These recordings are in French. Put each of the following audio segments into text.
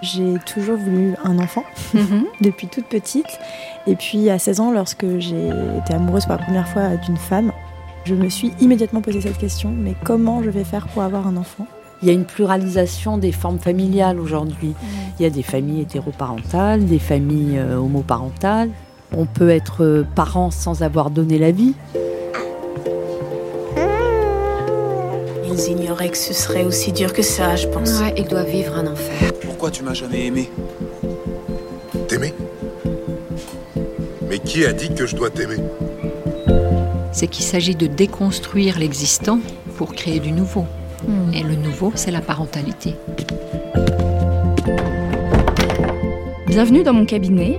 J'ai toujours voulu un enfant, depuis toute petite. Et puis à 16 ans, lorsque j'ai été amoureuse pour la première fois d'une femme, je me suis immédiatement posé cette question, mais comment je vais faire pour avoir un enfant ? Il y a une pluralisation des formes familiales aujourd'hui. Il y a des familles hétéroparentales, des familles homoparentales. On peut être parent sans avoir donné la vie. Ils ignoraient que ce serait aussi dur que ça, je pense. Ouais, ils doivent vivre un enfer. Pourquoi tu m'as jamais aimée ? T'aimer ? Mais qui a dit que je dois t'aimer ? C'est qu'il s'agit de déconstruire l'existant pour créer du nouveau. Et le nouveau, c'est la parentalité. Bienvenue dans mon cabinet.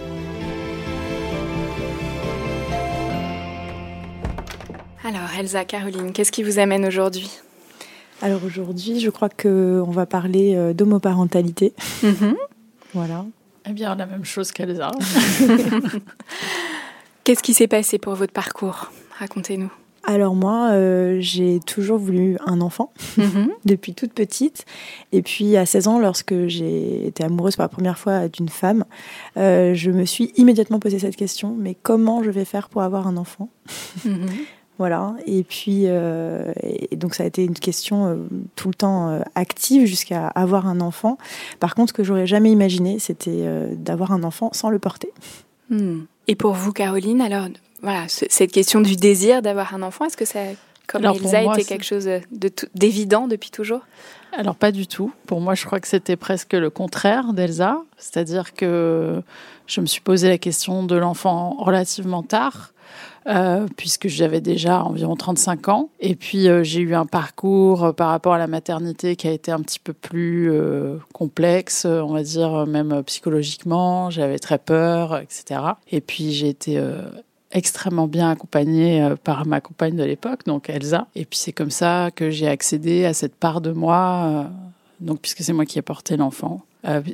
Alors Elsa, Caroline, qu'est-ce qui vous amène aujourd'hui ? Alors aujourd'hui, je crois qu'on va parler d'homoparentalité. Voilà. Eh bien, la même chose qu'Elsa. Qu'est-ce qui s'est passé pour votre parcours ? Racontez-nous. Alors moi, j'ai toujours voulu un enfant, depuis toute petite. Et puis à 16 ans, lorsque j'ai été amoureuse pour la première fois d'une femme, je me suis immédiatement posé cette question, mais comment je vais faire pour avoir un enfant ? Voilà, et puis et donc ça a été une question tout le temps active jusqu'à avoir un enfant. Par contre, ce que j'aurais jamais imaginé, c'était d'avoir un enfant sans le porter. Et pour vous, Caroline, alors voilà, cette question du désir d'avoir un enfant, est-ce que ça, comme Elsa, était quelque chose d'évident depuis toujours ? Alors pas du tout. Pour moi, je crois que c'était presque le contraire d'Elsa, c'est-à-dire que je me suis posé la question de l'enfant relativement tard. Puisque j'avais déjà environ 35 ans. Et puis, j'ai eu un parcours par rapport à la maternité qui a été un petit peu plus complexe, on va dire, même psychologiquement. J'avais très peur, etc. Et puis, j'ai été extrêmement bien accompagnée par ma compagne de l'époque, donc Elsa. Et puis, c'est comme ça que j'ai accédé à cette part de moi, donc, puisque c'est moi qui ai porté l'enfant.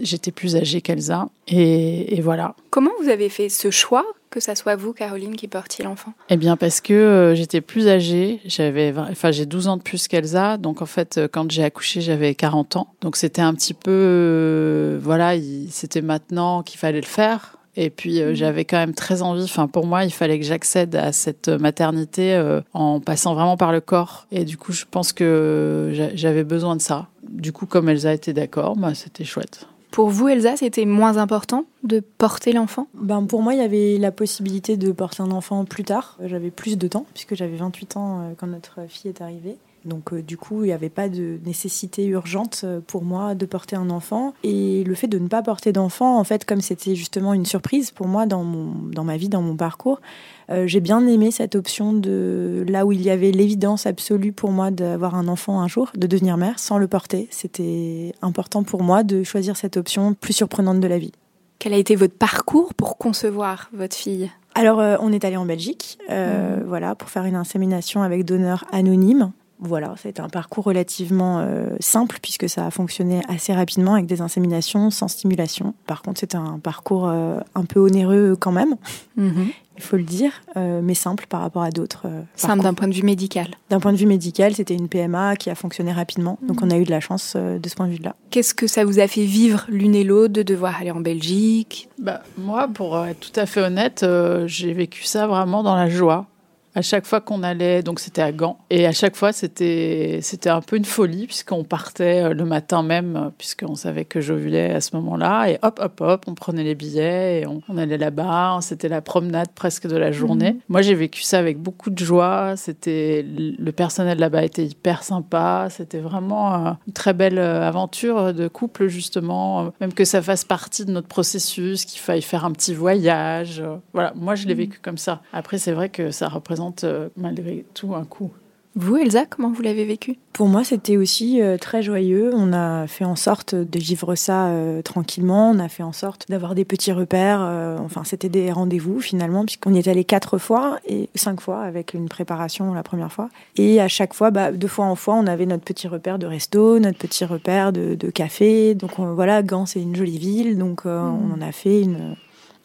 J'étais plus âgée qu'Elsa, et voilà. Comment vous avez fait ce choix ? Que ça soit vous, Caroline, qui portiez l'enfant ? Eh bien, parce que j'étais plus âgée. J'ai 12 ans de plus qu'Elsa. Donc, en fait, quand j'ai accouché, j'avais 40 ans. Donc, c'était un petit peu... c'était maintenant qu'il fallait le faire. Et puis, j'avais quand même très envie. Enfin, pour moi, il fallait que j'accède à cette maternité en passant vraiment par le corps. Et du coup, je pense que j'avais besoin de ça. Du coup, comme Elsa était d'accord, c'était chouette. Pour vous, Elsa, c'était moins important de porter l'enfant ? Pour moi, il y avait la possibilité de porter un enfant plus tard. J'avais plus de temps, puisque j'avais 28 ans quand notre fille est arrivée. Donc, du coup, il n'y avait pas de nécessité urgente pour moi de porter un enfant. Et le fait de ne pas porter d'enfant, en fait, comme c'était justement une surprise pour moi dans ma vie, dans mon parcours, j'ai bien aimé cette option de là où il y avait l'évidence absolue pour moi d'avoir un enfant un jour, de devenir mère sans le porter. C'était important pour moi de choisir cette option plus surprenante de la vie. Quel a été votre parcours pour concevoir votre fille ? Alors, on est allé en Belgique, voilà, pour faire une insémination avec donneur anonyme. Voilà, c'était un parcours relativement simple puisque ça a fonctionné assez rapidement avec des inséminations sans stimulation. Par contre, c'était un parcours un peu onéreux quand même. il faut le dire, mais simple par rapport à d'autres. Simple d'un point de vue médical. D'un point de vue médical, c'était une PMA qui a fonctionné rapidement, donc on a eu de la chance de ce point de vue-là. Qu'est-ce que ça vous a fait vivre l'une et l'autre de devoir aller en Belgique ? Moi, pour être tout à fait honnête, j'ai vécu ça vraiment dans la joie. À chaque fois qu'on allait, donc c'était à Gand, et à chaque fois c'était un peu une folie puisqu'on partait le matin même, puisqu'on savait que j'ovulais à ce moment-là, et hop, on prenait les billets, et on allait là-bas, c'était la promenade presque de la journée. Moi j'ai vécu ça avec beaucoup de joie, le personnel là-bas était hyper sympa, c'était vraiment une très belle aventure de couple justement, même que ça fasse partie de notre processus, qu'il faille faire un petit voyage, voilà, moi je l'ai vécu comme ça. Après c'est vrai que ça représente malgré tout un coup. Vous, Elsa, comment vous l'avez vécu ? Pour moi, c'était aussi très joyeux. On a fait en sorte de vivre ça tranquillement. On a fait en sorte d'avoir des petits repères. Enfin, c'était des rendez-vous, finalement, puisqu'on y est allé 4 fois et 5 fois avec une préparation la première fois. Et à chaque fois, 2 fois en fois, on avait notre petit repère de resto, notre petit repère de café. Donc voilà, Gand, c'est une jolie ville. Donc on en a fait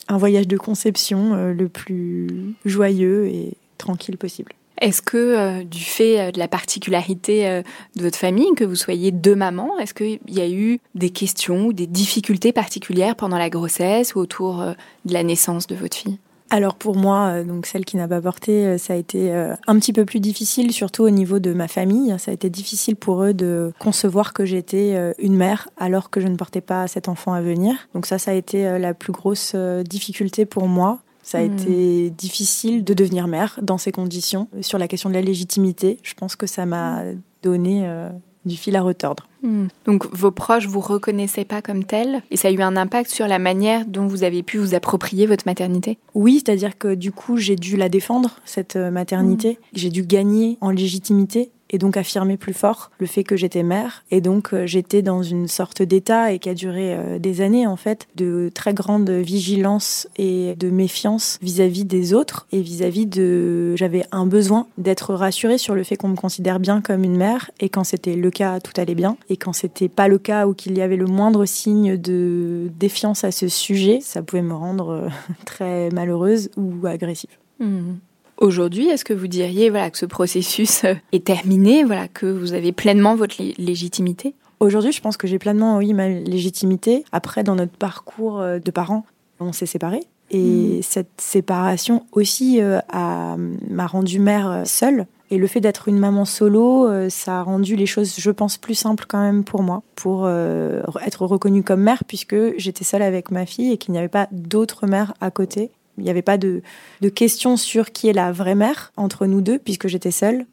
un voyage de conception le plus joyeux et tranquille possible. Est-ce que du fait de la particularité de votre famille, que vous soyez 2 mamans, est-ce qu'il y a eu des questions ou des difficultés particulières pendant la grossesse ou autour de la naissance de votre fille ? Alors pour moi, donc celle qui n'a pas porté, ça a été un petit peu plus difficile, surtout au niveau de ma famille. Ça a été difficile pour eux de concevoir que j'étais une mère alors que je ne portais pas cet enfant à venir. Donc ça a été la plus grosse difficulté pour moi. Ça a été difficile de devenir mère dans ces conditions. Sur la question de la légitimité, je pense que ça m'a donné du fil à retordre. Donc vos proches vous reconnaissaient pas comme telle et ça a eu un impact sur la manière dont vous avez pu vous approprier votre maternité ? Oui, c'est-à-dire que du coup, j'ai dû la défendre, cette maternité. J'ai dû gagner en légitimité. Et donc affirmer plus fort le fait que j'étais mère. Et donc j'étais dans une sorte d'état, et qui a duré des années en fait, de très grande vigilance et de méfiance vis-à-vis des autres, et vis-à-vis de... J'avais un besoin d'être rassurée sur le fait qu'on me considère bien comme une mère, et quand c'était le cas, tout allait bien. Et quand c'était pas le cas, ou qu'il y avait le moindre signe de défiance à ce sujet, ça pouvait me rendre très malheureuse ou agressive. Aujourd'hui, est-ce que vous diriez que ce processus est terminé, que vous avez pleinement votre légitimité ? Aujourd'hui, je pense que j'ai pleinement, ma légitimité. Après, dans notre parcours de parents, on s'est séparés. Et cette séparation aussi m'a rendue mère seule. Et le fait d'être une maman solo, ça a rendu les choses, je pense, plus simples quand même pour moi, pour être reconnue comme mère, puisque j'étais seule avec ma fille et qu'il n'y avait pas d'autres mères à côté. Il n'y avait pas de question sur qui est la vraie mère entre nous deux, puisque j'étais seule.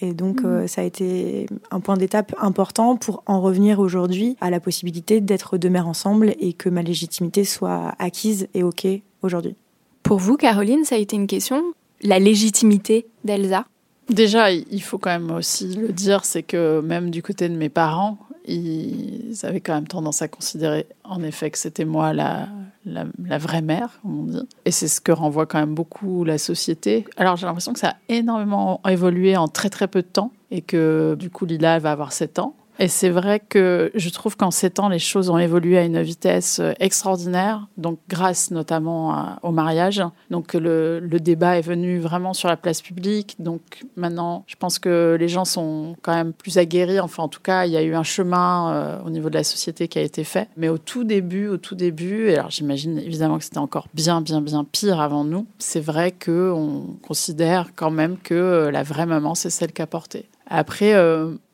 Et donc, ça a été un point d'étape important pour en revenir aujourd'hui à la possibilité d'être 2 mères ensemble et que ma légitimité soit acquise et OK aujourd'hui. Pour vous, Caroline, ça a été une question, la légitimité d'Elsa ? Déjà, il faut quand même aussi le dire, c'est que même du côté de mes parents, ils avaient quand même tendance à considérer en effet que c'était moi la vraie mère, comme on dit. Et c'est ce que renvoie quand même beaucoup la société. Alors j'ai l'impression que ça a énormément évolué en très très peu de temps et que du coup Lila va avoir 7 ans. Et c'est vrai que je trouve qu'en 7 ans, les choses ont évolué à une vitesse extraordinaire, donc grâce notamment au mariage. Donc le débat est venu vraiment sur la place publique. Donc maintenant, je pense que les gens sont quand même plus aguerris. Enfin, en tout cas, il y a eu un chemin au niveau de la société qui a été fait. Mais au tout début, alors j'imagine évidemment que c'était encore bien pire avant nous, c'est vrai qu'on considère quand même que la vraie maman, c'est celle qui a porté. Après,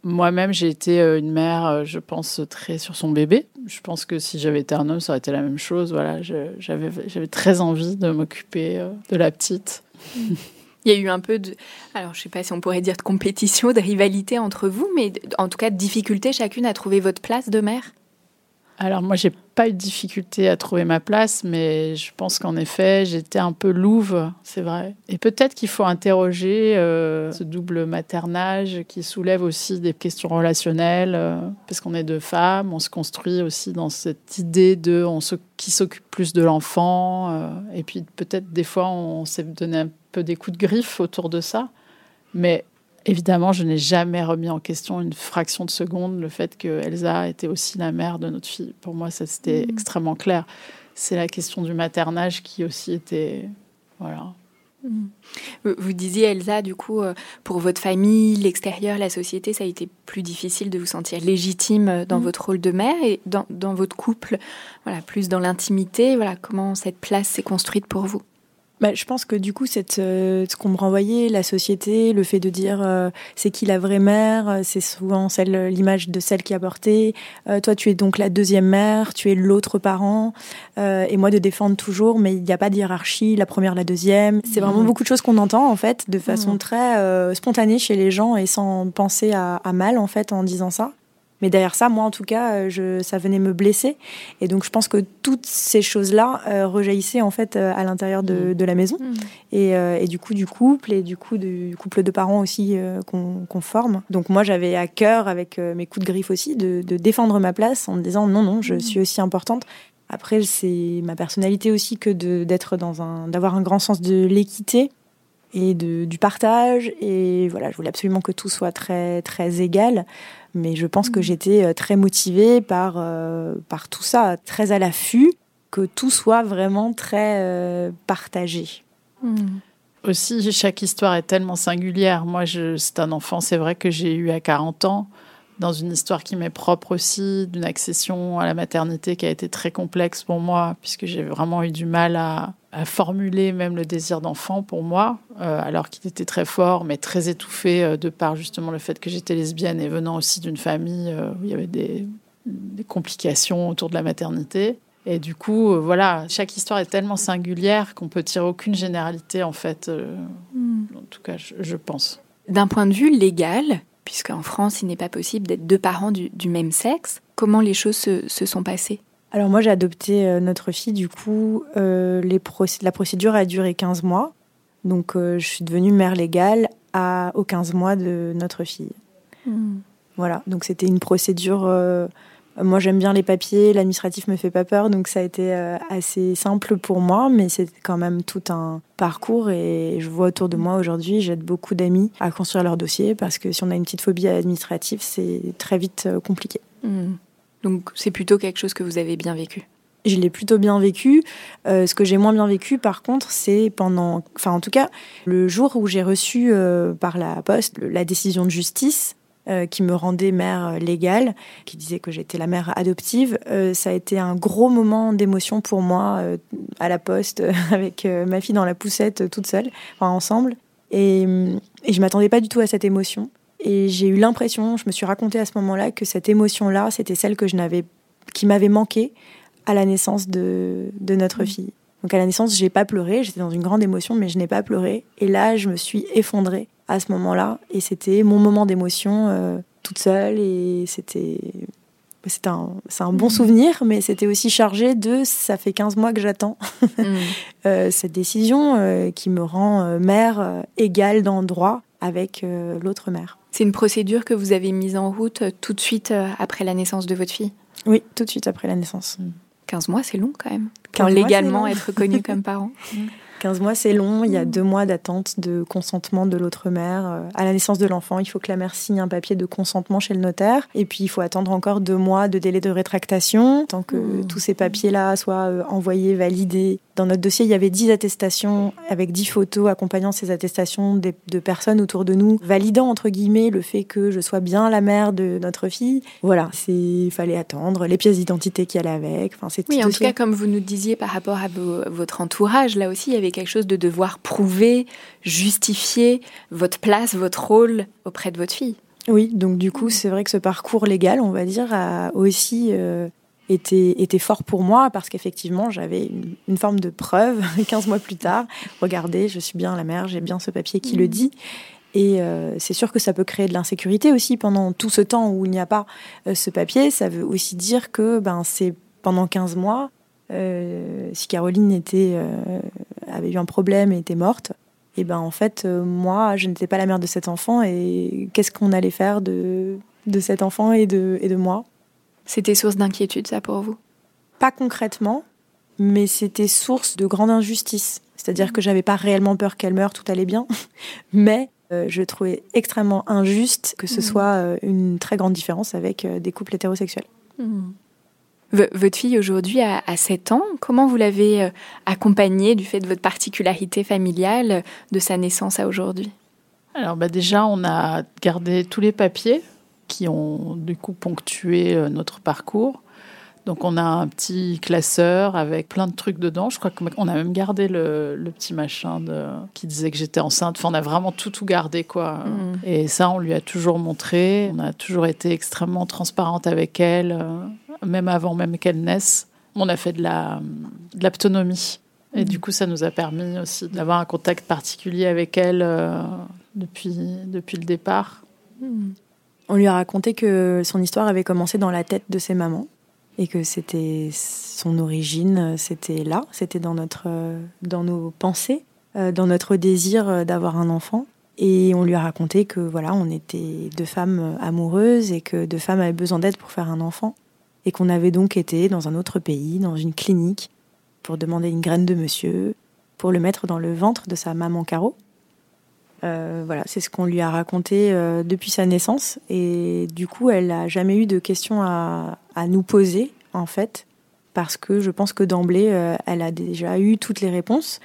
moi-même, j'ai été une mère, je pense, très sur son bébé. Je pense que si j'avais été un homme, ça aurait été la même chose. Voilà, j'avais très envie de m'occuper de la petite. Il y a eu un peu de... Alors, je ne sais pas si on pourrait dire de compétition, de rivalité entre vous, mais en tout cas, de difficulté chacune à trouver votre place de mère. Alors, moi, je n'ai pas eu de difficulté à trouver ma place, mais je pense qu'en effet, j'étais un peu louve, c'est vrai. Et peut-être qu'il faut interroger ce double maternage qui soulève aussi des questions relationnelles, parce qu'on est 2 femmes, on se construit aussi dans cette idée de qui s'occupe plus de l'enfant, et puis peut-être des fois, on s'est donné un peu des coups de griffe autour de ça, mais... Évidemment, je n'ai jamais remis en question une fraction de seconde le fait que Elsa était aussi la mère de notre fille. Pour moi, ça, c'était extrêmement clair. C'est la question du maternage qui aussi était Vous disiez, Elsa, du coup, pour votre famille, l'extérieur, la société, ça a été plus difficile de vous sentir légitime dans votre rôle de mère et dans votre couple, voilà, plus dans l'intimité. Voilà, comment cette place s'est construite pour vous? Je pense que du coup, ce qu'on me renvoyait, la société, le fait de dire c'est qui la vraie mère, c'est souvent l'image de celle qui a porté. Toi, tu es donc la deuxième mère, tu es l'autre parent. Et moi, de défendre toujours, mais il n'y a pas de hiérarchie, la première, la deuxième. C'est vraiment beaucoup de choses qu'on entend, en fait, de façon très spontanée chez les gens et sans penser à mal, en fait, en disant ça. Mais derrière ça, moi en tout cas, ça venait me blesser. Et donc je pense que toutes ces choses-là rejaillissaient en fait à l'intérieur de la maison. Et du coup du couple, et du couple de parents aussi qu'on forme. Donc moi j'avais à cœur, avec mes coups de griffe aussi, de défendre ma place en me disant non, je suis aussi importante. Après c'est ma personnalité aussi que d'avoir un grand sens de l'équité et du partage, et voilà, je voulais absolument que tout soit très, très égal, mais je pense que j'étais très motivée par tout ça, très à l'affût, que tout soit vraiment très partagé. Aussi, chaque histoire est tellement singulière. Moi, c'est un enfant, c'est vrai, que j'ai eu à 40 ans, dans une histoire qui m'est propre aussi, d'une accession à la maternité qui a été très complexe pour moi, puisque j'ai vraiment eu du mal à formuler même le désir d'enfant pour moi, alors qu'il était très fort, mais très étouffé de par justement le fait que j'étais lesbienne et venant aussi d'une famille où il y avait des complications autour de la maternité. Et du coup, voilà, chaque histoire est tellement singulière qu'on peut tirer aucune généralité, en fait, en tout cas, je pense. D'un point de vue légal, puisqu'en France, il n'est pas possible d'être deux parents du même sexe, comment les choses se sont passées? Alors moi, j'ai adopté notre fille, du coup, la procédure a duré 15 mois. Donc je suis devenue mère légale aux 15 mois de notre fille. Voilà, donc c'était une procédure... moi, j'aime bien les papiers, l'administratif me fait pas peur, donc ça a été assez simple pour moi, mais c'est quand même tout un parcours, et je vois autour de moi aujourd'hui, j'aide beaucoup d'amis à construire leur dossier, parce que si on a une petite phobie administrative, c'est très vite compliqué. Donc c'est plutôt quelque chose que vous avez bien vécu? Je l'ai plutôt bien vécu. Ce que j'ai moins bien vécu, par contre, c'est le jour où j'ai reçu par la poste la décision de justice, qui me rendait mère légale, qui disait que j'étais la mère adoptive. Ça a été un gros moment d'émotion pour moi, à la poste, avec ma fille dans la poussette, toute seule, ensemble. Et je m'attendais pas du tout à cette émotion. Et j'ai eu l'impression, je me suis racontée à ce moment-là, que cette émotion-là, c'était celle qui m'avait manqué à la naissance de notre fille. Donc à la naissance, j'ai pas pleuré, j'étais dans une grande émotion, mais je n'ai pas pleuré. Et là, je me suis effondrée à ce moment-là, et c'était mon moment d'émotion toute seule, et c'est un bon souvenir, mais c'était aussi chargé de ça fait 15 mois que j'attends cette décision qui me rend mère égale dans le droit avec l'autre mère. C'est une procédure que vous avez mise en route tout de suite après la naissance de votre fille? Oui, tout de suite après la naissance. 15 mois, c'est long quand même, pour légalement être reconnu comme parent. 15 mois, c'est long. Il y a 2 mois d'attente de consentement de l'autre mère. À la naissance de l'enfant, il faut que la mère signe un papier de consentement chez le notaire. Et puis, il faut attendre encore 2 mois de délai de rétractation, tant que tous ces papiers-là soient envoyés, validés. Dans notre dossier, il y avait 10 attestations avec 10 photos accompagnant ces attestations de personnes autour de nous, validant, entre guillemets, le fait que je sois bien la mère de notre fille. Voilà, il fallait attendre les pièces d'identité qu'il y allait avec. Oui, en tout cas, comme vous nous disiez par rapport à votre entourage, là aussi, il y avait quelque chose de devoir prouver, justifier votre place, votre rôle auprès de votre fille. Oui, donc du coup, c'est vrai que ce parcours légal, on va dire, a aussi était fort pour moi, parce qu'effectivement, j'avais une forme de preuve, 15 mois plus tard, regardez, je suis bien la mère, j'ai bien ce papier qui le dit. Et c'est sûr que ça peut créer de l'insécurité aussi pendant tout ce temps où il n'y a pas ce papier. Ça veut aussi dire que c'est pendant 15 mois, si Caroline avait eu un problème et était morte, et en fait, moi, je n'étais pas la mère de cet enfant, et qu'est-ce qu'on allait faire de cet enfant et de moi? C'était source d'inquiétude, ça, pour vous? Pas concrètement, mais c'était source de grande injustice. C'est-à-dire que j'avais pas réellement peur qu'elle meure, tout allait bien, mais je trouvais extrêmement injuste que ce soit une très grande différence avec des couples hétérosexuels. Votre fille aujourd'hui a 7 ans. Comment vous l'avez accompagnée du fait de votre particularité familiale de sa naissance à aujourd'hui ? Alors déjà, on a gardé tous les papiers qui ont du coup ponctué notre parcours. Donc on a un petit classeur avec plein de trucs dedans. Je crois qu'on a même gardé le petit machin qui disait que j'étais enceinte. Enfin, on a vraiment tout gardé, quoi. Mmh. Et ça, on lui a toujours montré. On a toujours été extrêmement transparente avec elle, même avant même qu'elle naisse. On a fait de l'aptonomie. Et du coup, ça nous a permis aussi d'avoir un contact particulier avec elle depuis le départ. Mmh. On lui a raconté que son histoire avait commencé dans la tête de ses mamans. Et que c'était son origine, c'était là, c'était dans nos pensées, dans notre désir d'avoir un enfant. Et on lui a raconté que voilà, on était deux femmes amoureuses et que deux femmes avaient besoin d'aide pour faire un enfant. Et qu'on avait donc été dans un autre pays, dans une clinique, pour demander une graine de monsieur, pour le mettre dans le ventre de sa maman Caro. Voilà, c'est ce qu'on lui a raconté depuis sa naissance. Et du coup, elle n'a jamais eu de questions à nous poser, en fait, parce que je pense que d'emblée, elle a déjà eu toutes les réponses.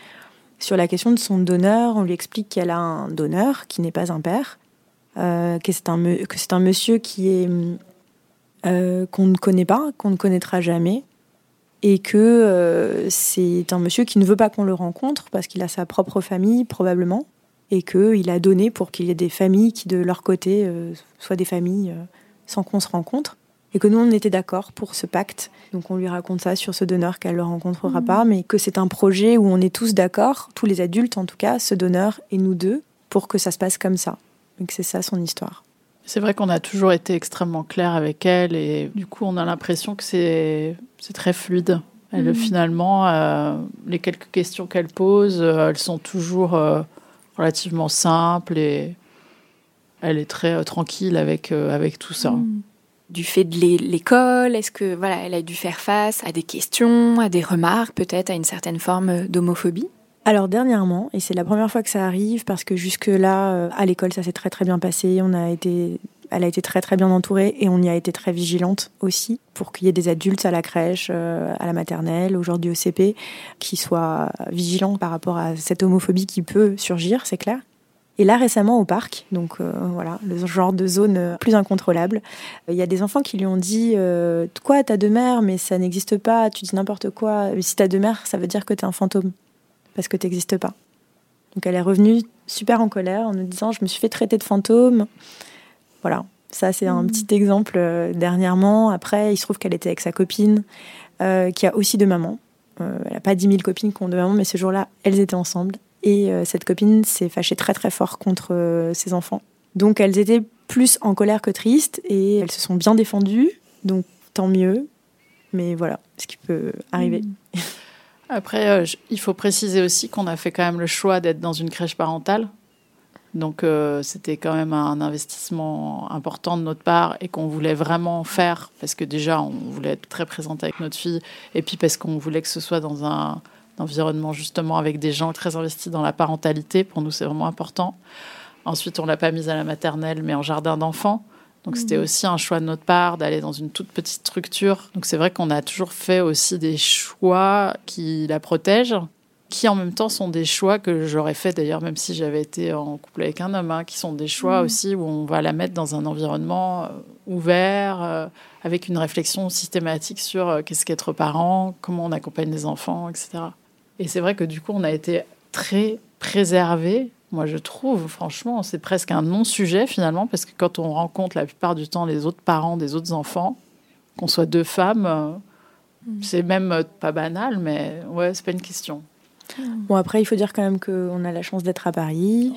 Sur la question de son donneur, on lui explique qu'elle a un donneur qui n'est pas un père, que c'est un monsieur qu'on ne connaît pas, qu'on ne connaîtra jamais, et que c'est un monsieur qui ne veut pas qu'on le rencontre parce qu'il a sa propre famille, probablement. Et qu'il a donné pour qu'il y ait des familles qui, de leur côté, soient des familles sans qu'on se rencontre. Et que nous, on était d'accord pour ce pacte. Donc on lui raconte ça sur ce donneur qu'elle ne le rencontrera pas, mais que c'est un projet où on est tous d'accord, tous les adultes en tout cas, ce donneur et nous deux, pour que ça se passe comme ça. Donc c'est ça son histoire. C'est vrai qu'on a toujours été extrêmement clair avec elle, et du coup on a l'impression que c'est très fluide. Elle, finalement, les quelques questions qu'elle pose, elles sont toujours... relativement simple, et elle est très tranquille avec tout ça. Du fait de l'école, est-ce que voilà, elle a dû faire face à des questions, à des remarques, peut-être à une certaine forme d'homophobie ? Alors dernièrement, et c'est la première fois que ça arrive, parce que jusque-là, à l'école, ça s'est très très bien passé, elle a été très très bien entourée, et on y a été très vigilante aussi, pour qu'il y ait des adultes à la crèche, à la maternelle, aujourd'hui au CP, qui soient vigilants par rapport à cette homophobie qui peut surgir, c'est clair. Et là récemment au parc, donc voilà, le genre de zone plus incontrôlable, il y a des enfants qui lui ont dit « Quoi, t'as deux mères, mais ça n'existe pas, tu dis n'importe quoi, si t'as deux mères, ça veut dire que t'es un fantôme, parce que t'existes pas ». Donc elle est revenue super en colère en nous disant « Je me suis fait traiter de fantôme ». Voilà, ça c'est un petit exemple dernièrement. Après, il se trouve qu'elle était avec sa copine, qui a aussi deux mamans. Elle n'a pas 10 000 copines qui ont deux mamans, mais ce jour-là, elles étaient ensemble. Et cette copine s'est fâchée très très fort contre ses enfants. Donc elles étaient plus en colère que tristes, et elles se sont bien défendues, donc tant mieux. Mais voilà, ce qui peut arriver. Après, il faut préciser aussi qu'on a fait quand même le choix d'être dans une crèche parentale. Donc c'était quand même un investissement important de notre part, et qu'on voulait vraiment faire, parce que déjà on voulait être très présente avec notre fille, et puis parce qu'on voulait que ce soit dans un environnement justement avec des gens très investis dans la parentalité. Pour nous, c'est vraiment important. Ensuite, on l'a pas mise à la maternelle, mais en jardin d'enfants. Donc c'était aussi un choix de notre part d'aller dans une toute petite structure. Donc c'est vrai qu'on a toujours fait aussi des choix qui la protègent, qui en même temps sont des choix que j'aurais fait d'ailleurs même si j'avais été en couple avec un homme, qui sont des choix aussi où on va la mettre dans un environnement ouvert, avec une réflexion systématique sur qu'est-ce qu'être parent, comment on accompagne les enfants, etc. Et c'est vrai que du coup, on a été très préservés. Moi, je trouve, franchement, c'est presque un non-sujet finalement, parce que quand on rencontre la plupart du temps les autres parents des autres enfants, qu'on soit deux femmes, c'est même pas banal, mais ouais, c'est pas une question. Bon, après, il faut dire quand même qu'on a la chance d'être à Paris,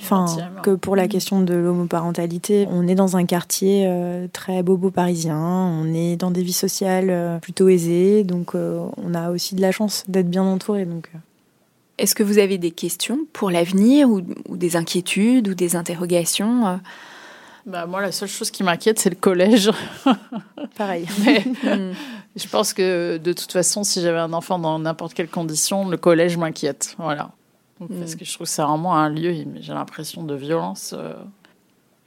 que pour la question de l'homoparentalité, on est dans un quartier très bobo parisien, on est dans des vies sociales plutôt aisées, donc on a aussi de la chance d'être bien entouré. Donc. Est-ce que vous avez des questions pour l'avenir, ou des inquiétudes, ou des interrogations Moi, la seule chose qui m'inquiète, c'est le collège. Pareil. Mais, je pense que, de toute façon, si j'avais un enfant dans n'importe quelle condition, le collège m'inquiète. Voilà. Donc, parce que je trouve que c'est vraiment un lieu, j'ai l'impression, de violence.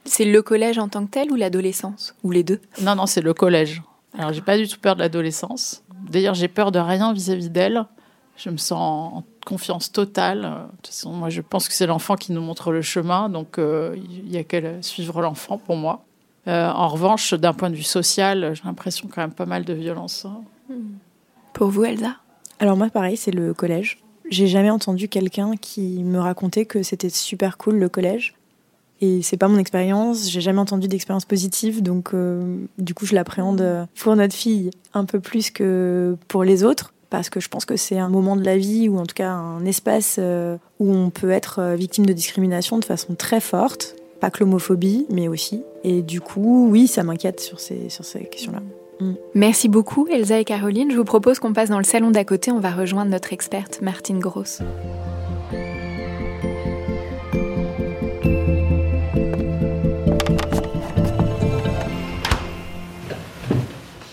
C'est le collège en tant que tel, ou l'adolescence ? Ou les deux ? Non, c'est le collège. Alors, j'ai pas du tout peur de l'adolescence. D'ailleurs, j'ai peur de rien vis-à-vis d'elle. Je me sens en confiance totale. De toute façon, moi, je pense que c'est l'enfant qui nous montre le chemin, donc il n'y a qu'à suivre l'enfant pour moi. En revanche, d'un point de vue social, j'ai l'impression quand même pas mal de violence. Pour vous, Elsa ? Alors moi, pareil, c'est le collège. J'ai jamais entendu quelqu'un qui me racontait que c'était super cool le collège. Et c'est pas mon expérience, j'ai jamais entendu d'expérience positive, donc du coup je l'appréhende pour notre fille un peu plus que pour les autres, parce que je pense que c'est un moment de la vie, ou en tout cas un espace où on peut être victime de discrimination de façon très forte, pas que l'homophobie, mais aussi. Et du coup, oui, ça m'inquiète sur ces questions-là. Merci beaucoup Elsa et Caroline. Je vous propose qu'on passe dans le salon d'à côté, on va rejoindre notre experte Martine Gross.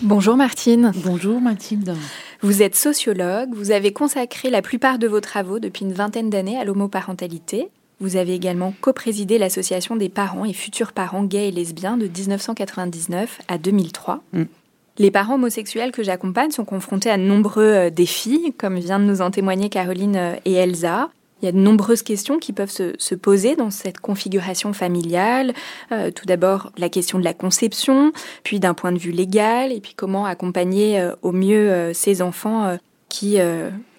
Bonjour Martine. Bonjour Mathilde. Vous êtes sociologue, vous avez consacré la plupart de vos travaux depuis une 20aine d'années à l'homoparentalité. Vous avez également coprésidé l'association des parents et futurs parents gays et lesbiens de 1999 à 2003. Les parents homosexuels que j'accompagne sont confrontés à nombreux défis, comme vient de nous en témoigner Caroline et Elsa. Il y a de nombreuses questions qui peuvent se poser dans cette configuration familiale. Tout d'abord, la question de la conception, puis d'un point de vue légal, et puis comment accompagner au mieux ces enfants qui,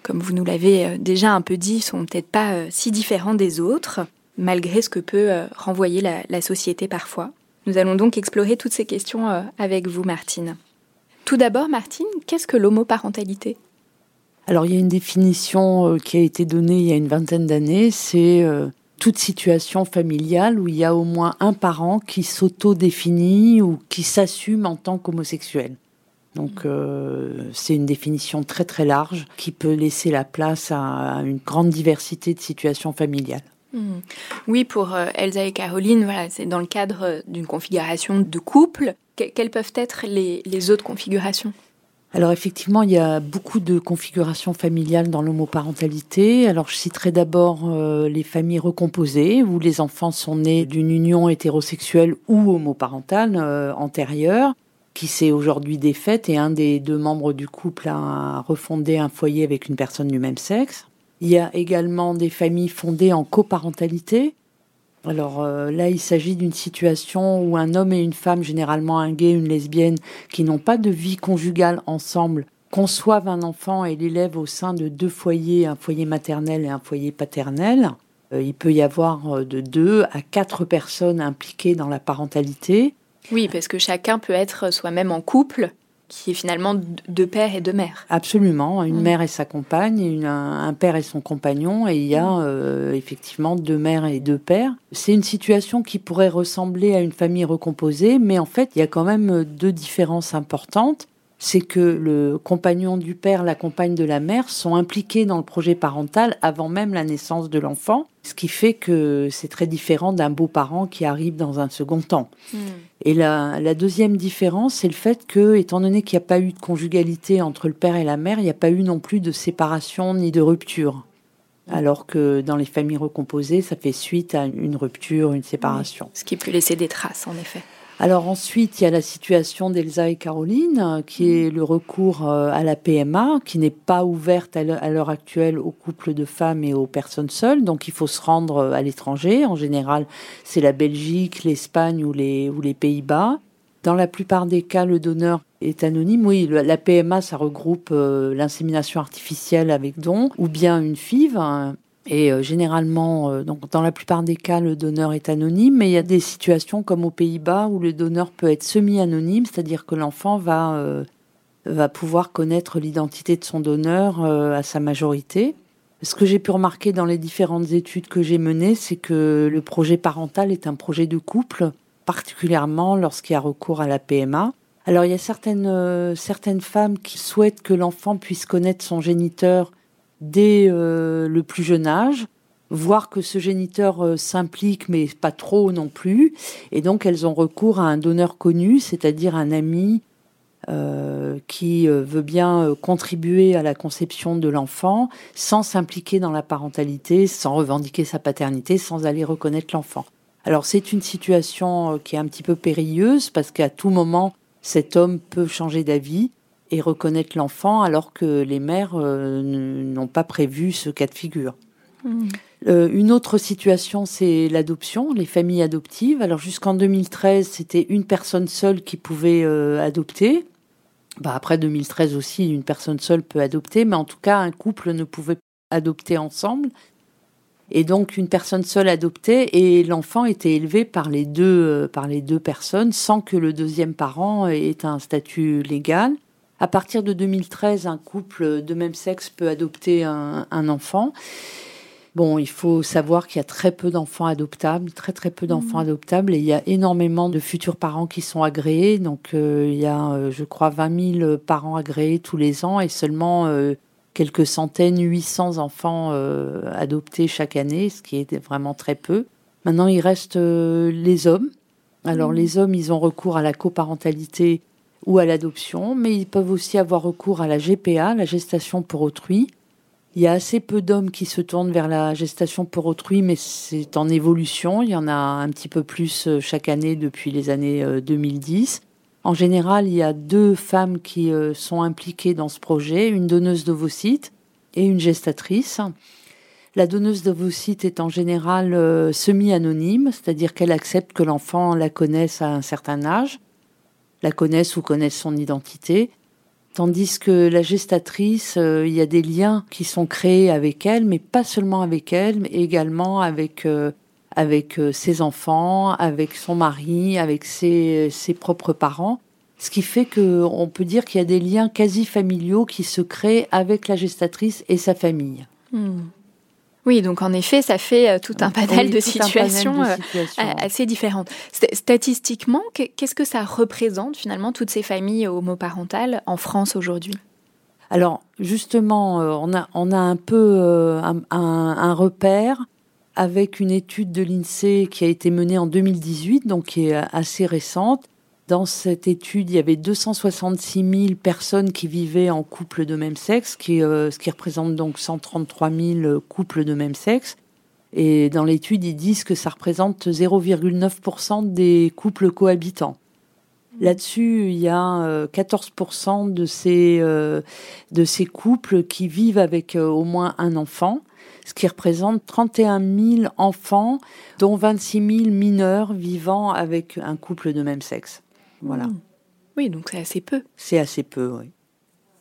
comme vous nous l'avez déjà un peu dit, sont peut-être pas si différents des autres, malgré ce que peut renvoyer la société parfois. Nous allons donc explorer toutes ces questions avec vous, Martine. Tout d'abord, Martine, qu'est-ce que l'homoparentalité ? Alors, il y a une définition qui a été donnée il y a une 20aine d'années, c'est toute situation familiale où il y a au moins un parent qui s'auto-définit ou qui s'assume en tant qu'homosexuel. Donc, c'est une définition très très large qui peut laisser la place à une grande diversité de situations familiales. Oui, pour Elsa et Caroline, voilà, c'est dans le cadre d'une configuration de couple. Quelles peuvent être les autres configurations ? Alors effectivement, il y a beaucoup de configurations familiales dans l'homoparentalité. Alors je citerai d'abord les familles recomposées, où les enfants sont nés d'une union hétérosexuelle ou homoparentale antérieure, qui s'est aujourd'hui défaite et un des deux membres du couple a refondé un foyer avec une personne du même sexe. Il y a également des familles fondées en coparentalité. Alors là, il s'agit d'une situation où un homme et une femme, généralement un gay, une lesbienne, qui n'ont pas de vie conjugale ensemble, conçoivent un enfant et l'élèvent au sein de deux foyers, un foyer maternel et un foyer paternel. Il peut y avoir de 2 à 4 personnes impliquées dans la parentalité. Oui, parce que chacun peut être soi-même en couple, qui est finalement 2 pères et 2 mères. Absolument, une mère et sa compagne, un père et son compagnon, et il y a effectivement 2 mères et 2 pères. C'est une situation qui pourrait ressembler à une famille recomposée, mais en fait, il y a quand même 2 différences importantes. C'est que le compagnon du père, la compagne de la mère sont impliqués dans le projet parental avant même la naissance de l'enfant, ce qui fait que c'est très différent d'un beau-parent qui arrive dans un second temps. Et la deuxième différence, c'est le fait que, étant donné qu'il n'y a pas eu de conjugalité entre le père et la mère, il n'y a pas eu non plus de séparation ni de rupture. Alors que dans les familles recomposées, ça fait suite à une rupture, une séparation. Oui, ce qui peut laisser des traces, en effet. Alors ensuite, il y a la situation d'Elsa et Caroline, qui est le recours à la PMA, qui n'est pas ouverte à l'heure actuelle aux couples de femmes et aux personnes seules. Donc il faut se rendre à l'étranger. En général, c'est la Belgique, l'Espagne ou les Pays-Bas. Dans la plupart des cas, le donneur est anonyme. Oui, la PMA, ça regroupe l'insémination artificielle avec don, ou bien une FIV. Et généralement, donc dans la plupart des cas, le donneur est anonyme, mais il y a des situations comme aux Pays-Bas où le donneur peut être semi-anonyme, c'est-à-dire que l'enfant va pouvoir connaître l'identité de son donneur à sa majorité. Ce que j'ai pu remarquer dans les différentes études que j'ai menées, c'est que le projet parental est un projet de couple, particulièrement lorsqu'il y a recours à la PMA. Alors il y a certaines femmes qui souhaitent que l'enfant puisse connaître son géniteur dès le plus jeune âge, voir que ce géniteur s'implique, mais pas trop non plus. Et donc, elles ont recours à un donneur connu, c'est-à-dire un ami qui veut bien contribuer à la conception de l'enfant sans s'impliquer dans la parentalité, sans revendiquer sa paternité, sans aller reconnaître l'enfant. Alors, c'est une situation qui est un petit peu périlleuse parce qu'à tout moment, cet homme peut changer d'avis et reconnaître l'enfant alors que les mères n'ont pas prévu ce cas de figure. Mmh. Une autre situation, c'est l'adoption, les familles adoptives. Alors jusqu'en 2013, c'était une personne seule qui pouvait adopter. Après 2013 aussi, une personne seule peut adopter, mais en tout cas, un couple ne pouvait pas adopter ensemble. Et donc, une personne seule adoptait et l'enfant était élevé par les deux personnes sans que le deuxième parent ait un statut légal. À partir de 2013, un couple de même sexe peut adopter un enfant. Bon, il faut savoir qu'il y a très peu d'enfants adoptables, et il y a énormément de futurs parents qui sont agréés. Donc, il y a, je crois, 20 000 parents agréés tous les ans et seulement quelques centaines, 800 enfants adoptés chaque année, ce qui est vraiment très peu. Maintenant, il reste les hommes. Alors, les hommes, ils ont recours à la coparentalité ou à l'adoption, mais ils peuvent aussi avoir recours à la GPA, la gestation pour autrui. Il y a assez peu d'hommes qui se tournent vers la gestation pour autrui, mais c'est en évolution. Il y en a un petit peu plus chaque année depuis les années 2010. En général, il y a 2 femmes qui sont impliquées dans ce projet, une donneuse d'ovocytes et une gestatrice. La donneuse d'ovocytes est en général semi-anonyme, c'est-à-dire qu'elle accepte que l'enfant la connaisse à un certain âge, la connaisse ou connaisse son identité. Tandis que la gestatrice, il y a des liens qui sont créés avec elle, mais pas seulement avec elle, mais également avec ses enfants, avec son mari, avec ses propres parents. Ce qui fait qu'on peut dire qu'il y a des liens quasi familiaux qui se créent avec la gestatrice et sa famille. Mmh. Oui, donc en effet, ça fait tout un panel de situations assez différentes. Statistiquement, qu'est-ce que ça représente finalement toutes ces familles homoparentales en France aujourd'hui ? Alors justement, on a un peu un repère avec une étude de l'INSEE qui a été menée en 2018, donc qui est assez récente. Dans cette étude, il y avait 266 000 personnes qui vivaient en couple de même sexe, ce qui représente donc 133 000 couples de même sexe. Et dans l'étude, ils disent que ça représente 0,9% des couples cohabitants. Là-dessus, il y a 14% de ces couples qui vivent avec au moins un enfant, ce qui représente 31 000 enfants, dont 26 000 mineurs vivant avec un couple de même sexe. Voilà. Oui, donc c'est assez peu. C'est assez peu, oui.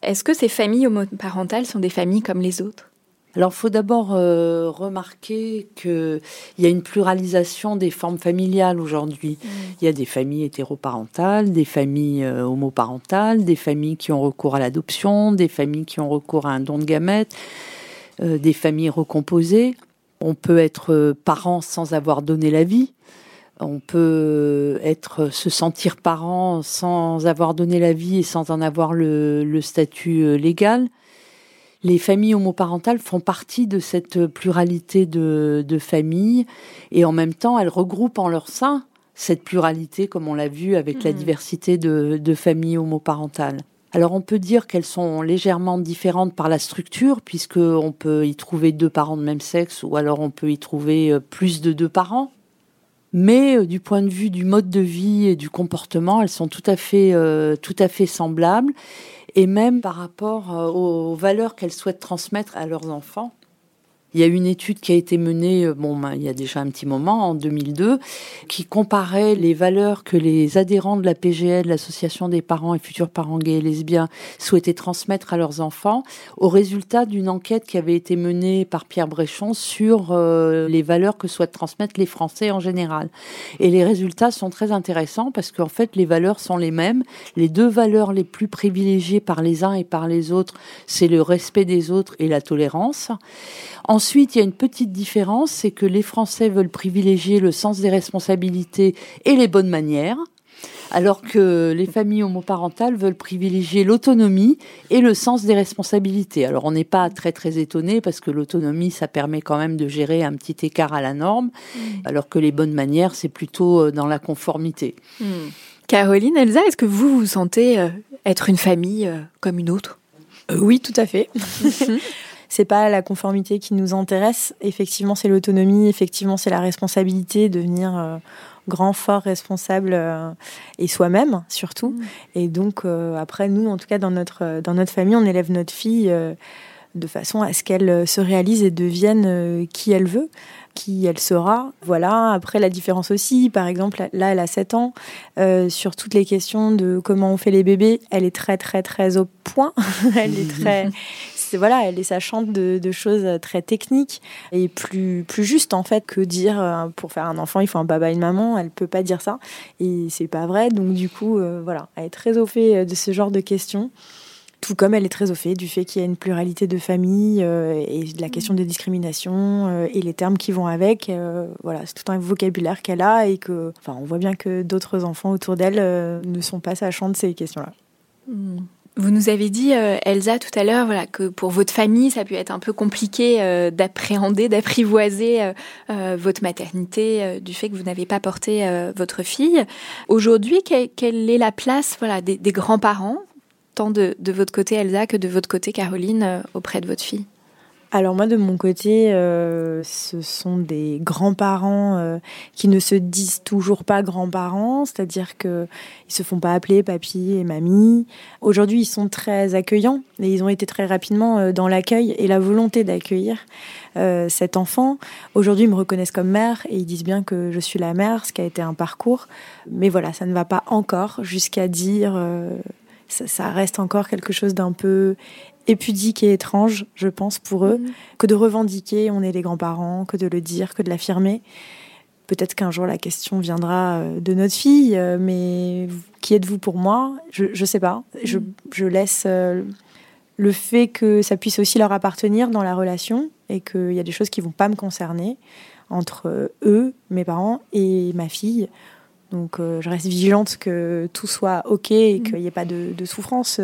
Est-ce que ces familles homoparentales sont des familles comme les autres ? Alors, il faut d'abord remarquer qu'il y a une pluralisation des formes familiales aujourd'hui. Mmh. Il y a des familles hétéroparentales, des familles homoparentales, des familles qui ont recours à l'adoption, des familles qui ont recours à un don de gamètes, des familles recomposées. On peut être parent sans avoir donné la vie. On peut se sentir parent sans avoir donné la vie et sans en avoir le statut légal. Les familles homoparentales font partie de cette pluralité de familles et en même temps, elles regroupent en leur sein cette pluralité, comme on l'a vu avec la diversité de familles homoparentales. Alors, on peut dire qu'elles sont légèrement différentes par la structure, puisqu'on peut y trouver 2 parents de même sexe ou alors on peut y trouver plus de 2 parents. Mais du point de vue du mode de vie et du comportement, elles sont tout à fait semblables, et même par rapport aux valeurs qu'elles souhaitent transmettre à leurs enfants. Il y a une étude qui a été menée, il y a déjà un petit moment, en 2002, qui comparait les valeurs que les adhérents de la PGL, l'association des parents et futurs parents gays et lesbiens, souhaitaient transmettre à leurs enfants, au résultat d'une enquête qui avait été menée par Pierre Bréchon sur les valeurs que souhaitent transmettre les Français en général. Et les résultats sont très intéressants parce qu'en fait, les valeurs sont les mêmes. Les 2 valeurs les plus privilégiées par les uns et par les autres, c'est le respect des autres et la tolérance. Ensuite, il y a une petite différence, c'est que les Français veulent privilégier le sens des responsabilités et les bonnes manières, alors que les familles homoparentales veulent privilégier l'autonomie et le sens des responsabilités. Alors, on n'est pas très, très étonné parce que l'autonomie, ça permet quand même de gérer un petit écart à la norme, alors que les bonnes manières, c'est plutôt dans la conformité. Caroline, Elsa, est-ce que vous vous sentez être une famille comme une autre ? Oui, tout à fait. C'est pas la conformité qui nous intéresse. Effectivement, c'est l'autonomie. Effectivement, c'est la responsabilité de venir grand, fort, responsable et soi-même surtout. Et donc après nous, en tout cas dans notre famille, on élève notre fille de façon à ce qu'elle se réalise et devienne qui elle veut, qui elle sera. Voilà, après la différence aussi, par exemple, là elle a 7 ans, sur toutes les questions de comment on fait les bébés, elle est très très très au point, elle est très... Voilà, elle est sachante de choses très techniques et plus juste en fait que dire pour faire un enfant il faut un papa et une maman, elle peut pas dire ça et c'est pas vrai, donc du coup voilà, elle est très au fait de ce genre de questions, tout comme elle est très au fait du fait qu'il y a une pluralité de familles et de la question des discriminations et les termes qui vont avec, voilà, c'est tout un vocabulaire qu'elle a et que, enfin, on voit bien que d'autres enfants autour d'elle ne sont pas sachants de ces questions-là. Vous nous avez dit, Elsa, tout à l'heure, voilà, que pour votre famille, ça a pu être un peu compliqué d'appréhender, d'apprivoiser votre maternité du fait que vous n'avez pas porté votre fille. Aujourd'hui, quelle est la place, voilà, des grands-parents, tant de votre côté, Elsa, que de votre côté, Caroline, auprès de votre fille ? Alors moi, de mon côté, ce sont des grands-parents qui ne se disent toujours pas grands-parents, c'est-à-dire qu'ils se font pas appeler papy et mamie. Aujourd'hui, ils sont très accueillants et ils ont été très rapidement dans l'accueil et la volonté d'accueillir cet enfant. Aujourd'hui, ils me reconnaissent comme mère et ils disent bien que je suis la mère, ce qui a été un parcours. Mais voilà, ça ne va pas encore jusqu'à dire... Ça reste encore quelque chose d'un peu... épudique et étrange, je pense, pour eux, que de revendiquer, on est les grands-parents, que de le dire, que de l'affirmer. Peut-être qu'un jour, la question viendra de notre fille, mais qui êtes-vous pour moi ? Je sais pas. Je laisse le fait que ça puisse aussi leur appartenir dans la relation et qu'il y a des choses qui vont pas me concerner entre eux, mes parents et ma fille. Donc, je reste vigilante que tout soit OK et qu'il n'y ait pas de souffrance.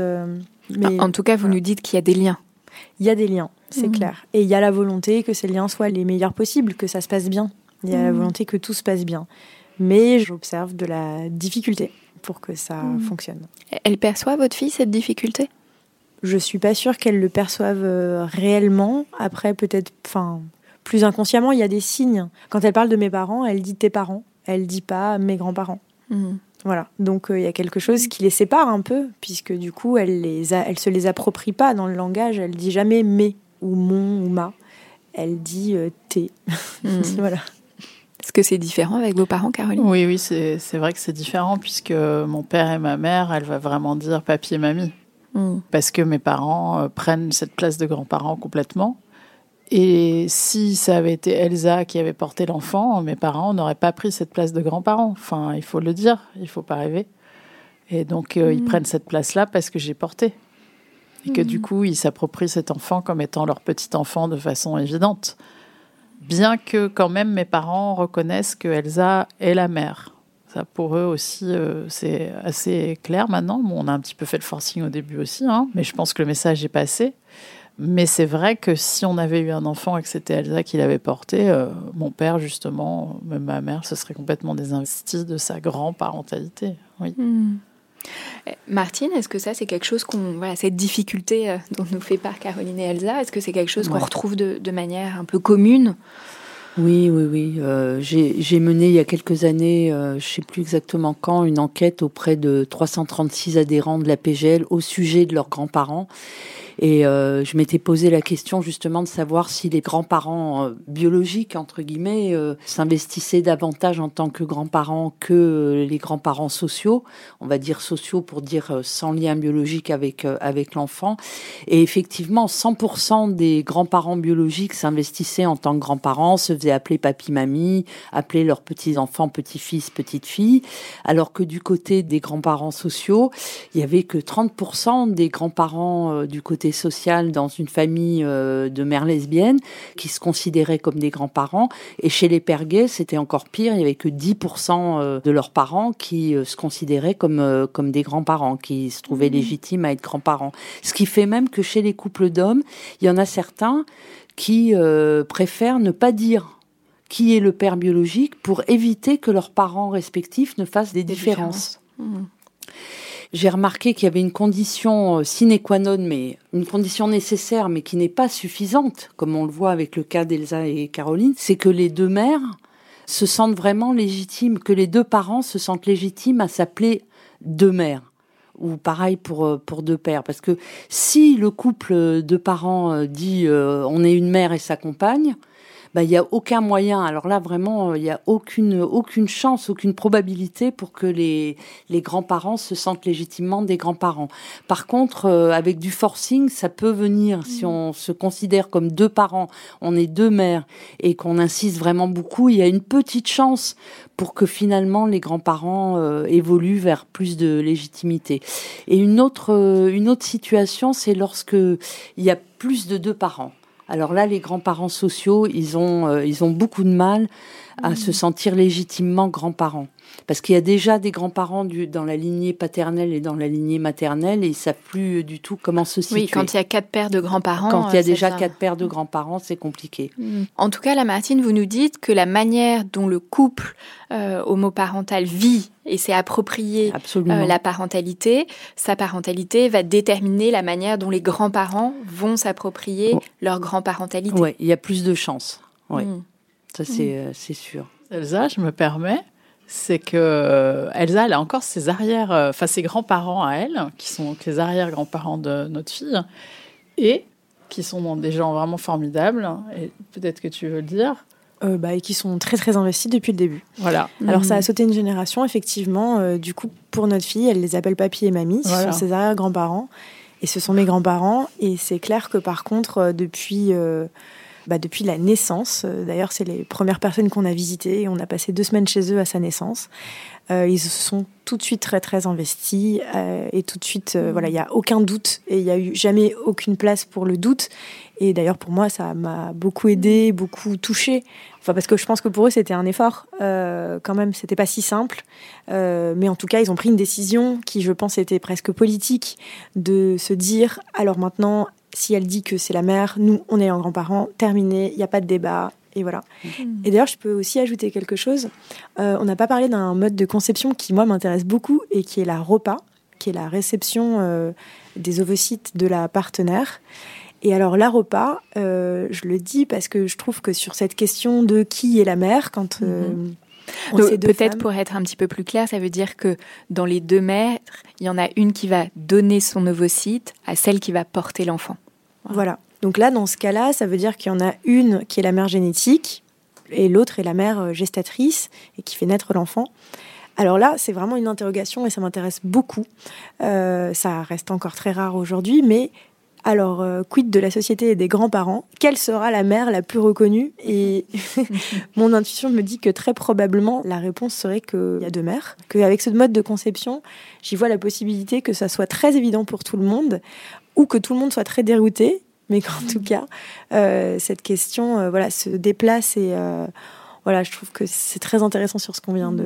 Mais, en tout cas, vous nous dites qu'il y a des liens. Il y a des liens, c'est clair. Et il y a la volonté que ces liens soient les meilleurs possibles, que ça se passe bien. Il y a la volonté que tout se passe bien. Mais j'observe de la difficulté pour que ça fonctionne. Elle perçoit, votre fille, cette difficulté ? Je ne suis pas sûre qu'elle le perçoive réellement. Après, peut-être, plus inconsciemment, il y a des signes. Quand elle parle de mes parents, elle dit « tes parents ». Elle ne dit pas « mes grands-parents ». Voilà, donc il y a quelque chose qui les sépare un peu, puisque du coup, elle se les approprie pas dans le langage. Elle dit jamais « mes » ou « mon » ou « ma ». Elle dit « t'es ». Voilà. Est-ce que c'est différent avec vos parents, Caroline ? Oui, c'est vrai que c'est différent, puisque mon père et ma mère, elle va vraiment dire « papi et mamie ». Parce que mes parents prennent cette place de grands-parents complètement. Et si ça avait été Elsa qui avait porté l'enfant, mes parents n'auraient pas pris cette place de grands-parents. Enfin, il faut le dire, il ne faut pas rêver. Et donc, ils prennent cette place-là parce que j'ai porté. Et que du coup, ils s'approprient cet enfant comme étant leur petit enfant de façon évidente. Bien que quand même, mes parents reconnaissent que Elsa est la mère. Ça, pour eux aussi, c'est assez clair maintenant. Bon, on a un petit peu fait le forcing au début aussi, mais je pense que le message est passé. Mais c'est vrai que si on avait eu un enfant et que c'était Elsa qui l'avait porté, mon père, justement, même ma mère, se serait complètement désinvestie de sa grand-parentalité. Oui. Martine, est-ce que ça, c'est quelque chose cette difficulté dont nous fait part Caroline et Elsa, est-ce que c'est quelque chose qu'on retrouve de manière un peu commune ? Oui. J'ai mené il y a quelques années, je ne sais plus exactement quand, une enquête auprès de 336 adhérents de la PGL au sujet de leurs grands-parents. Et je m'étais posé la question justement de savoir si les grands-parents biologiques, entre guillemets, s'investissaient davantage en tant que grands-parents que les grands-parents sociaux. On va dire sociaux pour dire sans lien biologique avec l'enfant. Et effectivement, 100% des grands-parents biologiques s'investissaient en tant que grands-parents, se faisaient appeler papy-mamie, appeler leurs petits-enfants, petits-fils, petites-filles. Alors que du côté des grands-parents sociaux, il n'y avait que 30% des grands-parents du côté sociale dans une famille de mères lesbiennes qui se considéraient comme des grands-parents. Et chez les pères gays, c'était encore pire. Il n'y avait que 10% de leurs parents qui se considéraient comme des grands-parents, qui se trouvaient légitimes à être grands-parents. Ce qui fait même que chez les couples d'hommes, il y en a certains qui préfèrent ne pas dire qui est le père biologique pour éviter que leurs parents respectifs ne fassent des différences. J'ai remarqué qu'il y avait une condition sine qua non, mais une condition nécessaire, mais qui n'est pas suffisante, comme on le voit avec le cas d'Elsa et Caroline, c'est que les deux mères se sentent vraiment légitimes, que les deux parents se sentent légitimes à s'appeler deux mères, ou pareil pour deux pères. Parce que si le couple de parents dit on est une mère et sa compagne, bah, il n'y a aucun moyen, alors là vraiment il n'y a aucune chance, aucune probabilité pour que les grands-parents se sentent légitimement des grands-parents. Par contre, avec du forcing, ça peut venir, si on se considère comme deux parents, on est deux mères et qu'on insiste vraiment beaucoup, il y a une petite chance pour que finalement les grands-parents évoluent vers plus de légitimité. Et une autre situation, c'est lorsque il y a plus de deux parents. Alors là, les grands-parents sociaux, ils ont beaucoup de mal à se sentir légitimement grands-parents. Parce qu'il y a déjà des grands-parents dans la lignée paternelle et dans la lignée maternelle, et ils ne savent plus du tout comment se situer. Oui, quand il y a 4 paires de grands-parents... Quand il y a déjà 4 paires de grands-parents, c'est compliqué. En tout cas, là, Martine, vous nous dites que la manière dont le couple homoparental vit et s'est approprié la parentalité, sa parentalité va déterminer la manière dont les grands-parents vont s'approprier leur grand-parentalité. Oui, il y a plus de chances. Ouais. Ça, c'est sûr. Elsa, je me permets... c'est que Elsa, elle a encore ses grands-parents à elle, qui sont les arrière-grands-parents de notre fille, et qui sont des gens vraiment formidables, et peut-être que tu veux le dire. Et qui sont très, très investis depuis le début. Voilà. Alors, ça a sauté une génération, effectivement. Du coup, pour notre fille, elle les appelle papy et mamie, ce sont ses arrière-grands-parents, et ce sont mes grands-parents, et c'est clair que, par contre, depuis la naissance, d'ailleurs c'est les premières personnes qu'on a visitées, on a passé 2 semaines chez eux à sa naissance, ils se sont tout de suite très très investis, et tout de suite il n'y a aucun doute, et il n'y a eu jamais aucune place pour le doute, et d'ailleurs pour moi ça m'a beaucoup aidée, beaucoup touchée, parce que je pense que pour eux c'était un effort, quand même c'était pas si simple, mais en tout cas ils ont pris une décision qui je pense était presque politique, de se dire alors maintenant, si elle dit que c'est la mère, nous, on est en grands-parents, terminé, il n'y a pas de débat, et voilà. Et d'ailleurs, je peux aussi ajouter quelque chose. On n'a pas parlé d'un mode de conception qui, moi, m'intéresse beaucoup, et qui est la ROPA, qui est la réception des ovocytes de la partenaire. Et alors, la ROPA, je le dis parce que je trouve que sur cette question de qui est la mère, quand... Donc, peut-être femmes. Pour être un petit peu plus clair, ça veut dire que dans les deux mères, il y en a une qui va donner son ovocyte à celle qui va porter l'enfant. Voilà. Donc là, dans ce cas-là, ça veut dire qu'il y en a une qui est la mère génétique et l'autre est la mère gestatrice et qui fait naître l'enfant. Alors là, c'est vraiment une interrogation et ça m'intéresse beaucoup. Ça reste encore très rare aujourd'hui, mais... Alors, quid de la société et des grands-parents ? Quelle sera la mère la plus reconnue ? Et mon intuition me dit que très probablement, la réponse serait qu'il y a deux mères. Qu'avec ce mode de conception, j'y vois la possibilité que ça soit très évident pour tout le monde, ou que tout le monde soit très dérouté, mais qu'en tout cas, cette question se déplace et... je trouve que c'est très intéressant sur ce qu'on vient de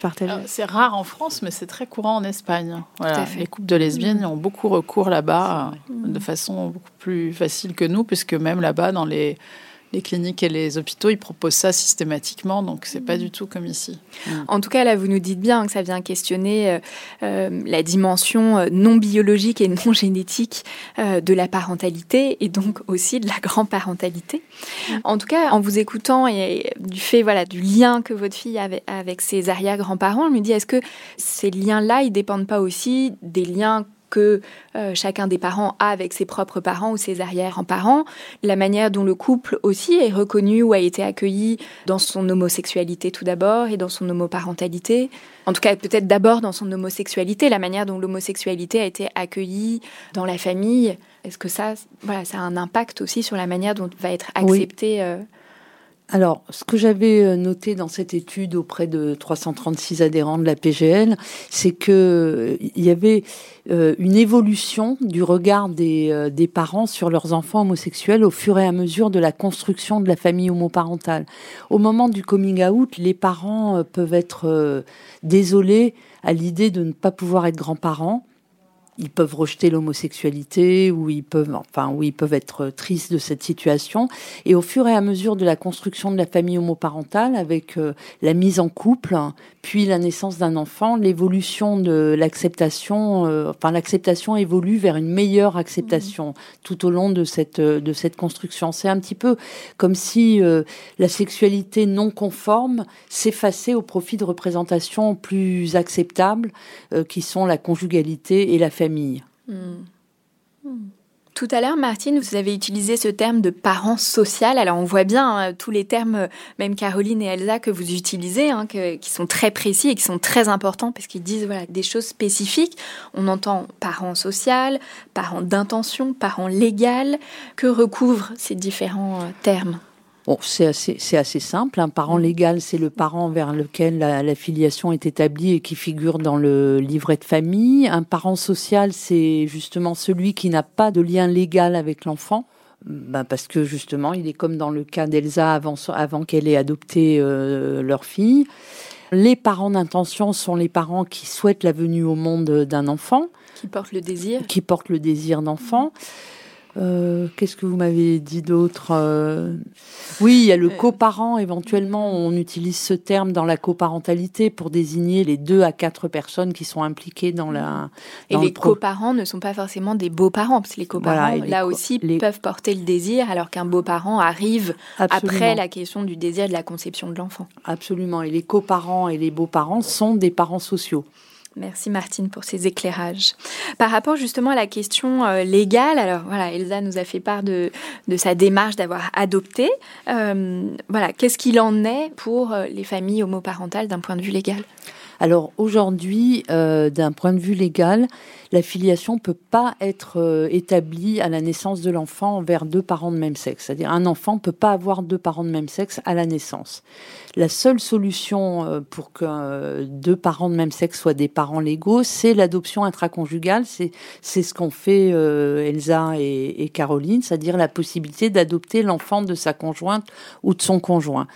partager. C'est rare en France, mais c'est très courant en Espagne. Voilà. Les couples de lesbiennes ont beaucoup recours là-bas, de façon beaucoup plus facile que nous, puisque même là-bas, dans les cliniques et les hôpitaux, ils proposent ça systématiquement, donc c'est pas du tout comme ici. En tout cas, là, vous nous dites bien que ça vient questionner la dimension non biologique et non génétique de la parentalité et donc aussi de la grand-parentalité. En tout cas, en vous écoutant et du fait du lien que votre fille avait avec ses arrière-grands-parents, je me dis, est-ce que ces liens-là, ils dépendent pas aussi des liens que chacun des parents a avec ses propres parents ou ses arrière-grands-parents, la manière dont le couple aussi est reconnu ou a été accueilli dans son homosexualité tout d'abord et dans son homoparentalité. En tout cas, peut-être d'abord dans son homosexualité, la manière dont l'homosexualité a été accueillie dans la famille. Est-ce que ça, ça a un impact aussi sur la manière dont va être accepté Alors, ce que j'avais noté dans cette étude auprès de 336 adhérents de la PGL, c'est que il y avait une évolution du regard des parents sur leurs enfants homosexuels au fur et à mesure de la construction de la famille homoparentale. Au moment du coming out, les parents peuvent être désolés à l'idée de ne pas pouvoir être grands-parents. ils peuvent rejeter l'homosexualité ou ils peuvent être tristes de cette situation. Et au fur et à mesure de la construction de la famille homoparentale, avec la mise en couple, puis la naissance d'un enfant, l'évolution de l'acceptation, l'acceptation évolue vers une meilleure acceptation tout au long de cette construction. C'est un petit peu comme si la sexualité non conforme s'effaçait au profit de représentations plus acceptables qui sont la conjugalité et la famille. Tout à l'heure, Martine, vous avez utilisé ce terme de parent social. Alors, on voit bien tous les termes, même Caroline et Elsa, que vous utilisez, qui sont très précis et qui sont très importants parce qu'ils disent des choses spécifiques. On entend parent social, parent d'intention, parent légal. Que recouvrent ces différents termes ? Bon, c'est assez simple. Un parent légal, c'est le parent vers lequel la filiation est établie et qui figure dans le livret de famille. Un parent social, c'est justement celui qui n'a pas de lien légal avec l'enfant. Parce que justement, il est comme dans le cas d'Elsa avant qu'elle ait adopté leur fille. Les parents d'intention sont les parents qui souhaitent la venue au monde d'un enfant. Qui portent le désir d'enfant. Qu'est-ce que vous m'avez dit d'autre ? Oui, il y a le coparent. Éventuellement, on utilise ce terme dans la coparentalité pour désigner les 2 à 4 personnes qui sont impliquées dans la... Dans et les coparents ne sont pas forcément des beaux-parents, parce que les coparents, peuvent porter le désir, alors qu'un beau-parent arrive après la question du désir et de la conception de l'enfant. Absolument. Et les coparents et les beaux-parents sont des parents sociaux. Merci Martine pour ces éclairages. Par rapport justement à la question légale, alors Elsa nous a fait part de sa démarche d'avoir adopté. Qu'est-ce qu'il en est pour les familles homoparentales d'un point de vue légal ? Alors aujourd'hui, d'un point de vue légal, la filiation ne peut pas être établie à la naissance de l'enfant envers 2 parents de même sexe. C'est-à-dire un enfant ne peut pas avoir 2 parents de même sexe à la naissance. La seule solution pour que 2 parents de même sexe soient des parents légaux, c'est l'adoption intraconjugale. C'est ce qu'ont fait Elsa et Caroline, c'est-à-dire la possibilité d'adopter l'enfant de sa conjointe ou de son conjoint.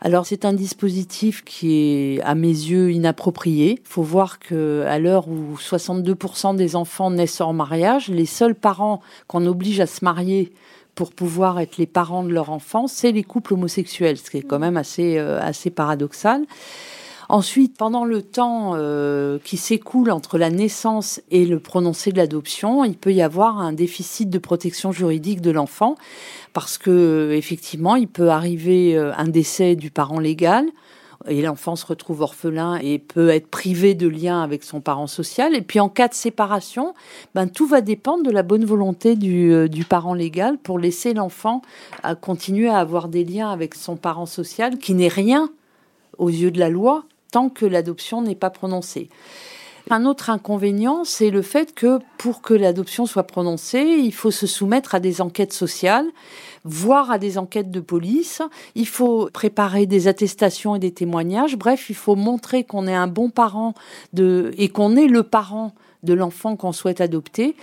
Alors c'est un dispositif qui est à mes yeux inapproprié. Il faut voir que à l'heure où 62% des enfants naissent hors mariage, les seuls parents qu'on oblige à se marier pour pouvoir être les parents de leur enfant, c'est les couples homosexuels, ce qui est quand même assez paradoxal. Ensuite, pendant le temps qui s'écoule entre la naissance et le prononcé de l'adoption, il peut y avoir un déficit de protection juridique de l'enfant parce que effectivement, il peut arriver un décès du parent légal et l'enfant se retrouve orphelin et peut être privé de lien avec son parent social. Et puis en cas de séparation, tout va dépendre de la bonne volonté du parent légal pour laisser l'enfant continuer à avoir des liens avec son parent social qui n'est rien aux yeux de la loi, tant que l'adoption n'est pas prononcée. Un autre inconvénient, c'est le fait que pour que l'adoption soit prononcée, il faut se soumettre à des enquêtes sociales, voire à des enquêtes de police. Il faut préparer des attestations et des témoignages. Bref, il faut montrer qu'on est un bon parent et qu'on est le parent de l'enfant qu'on souhaite adopter.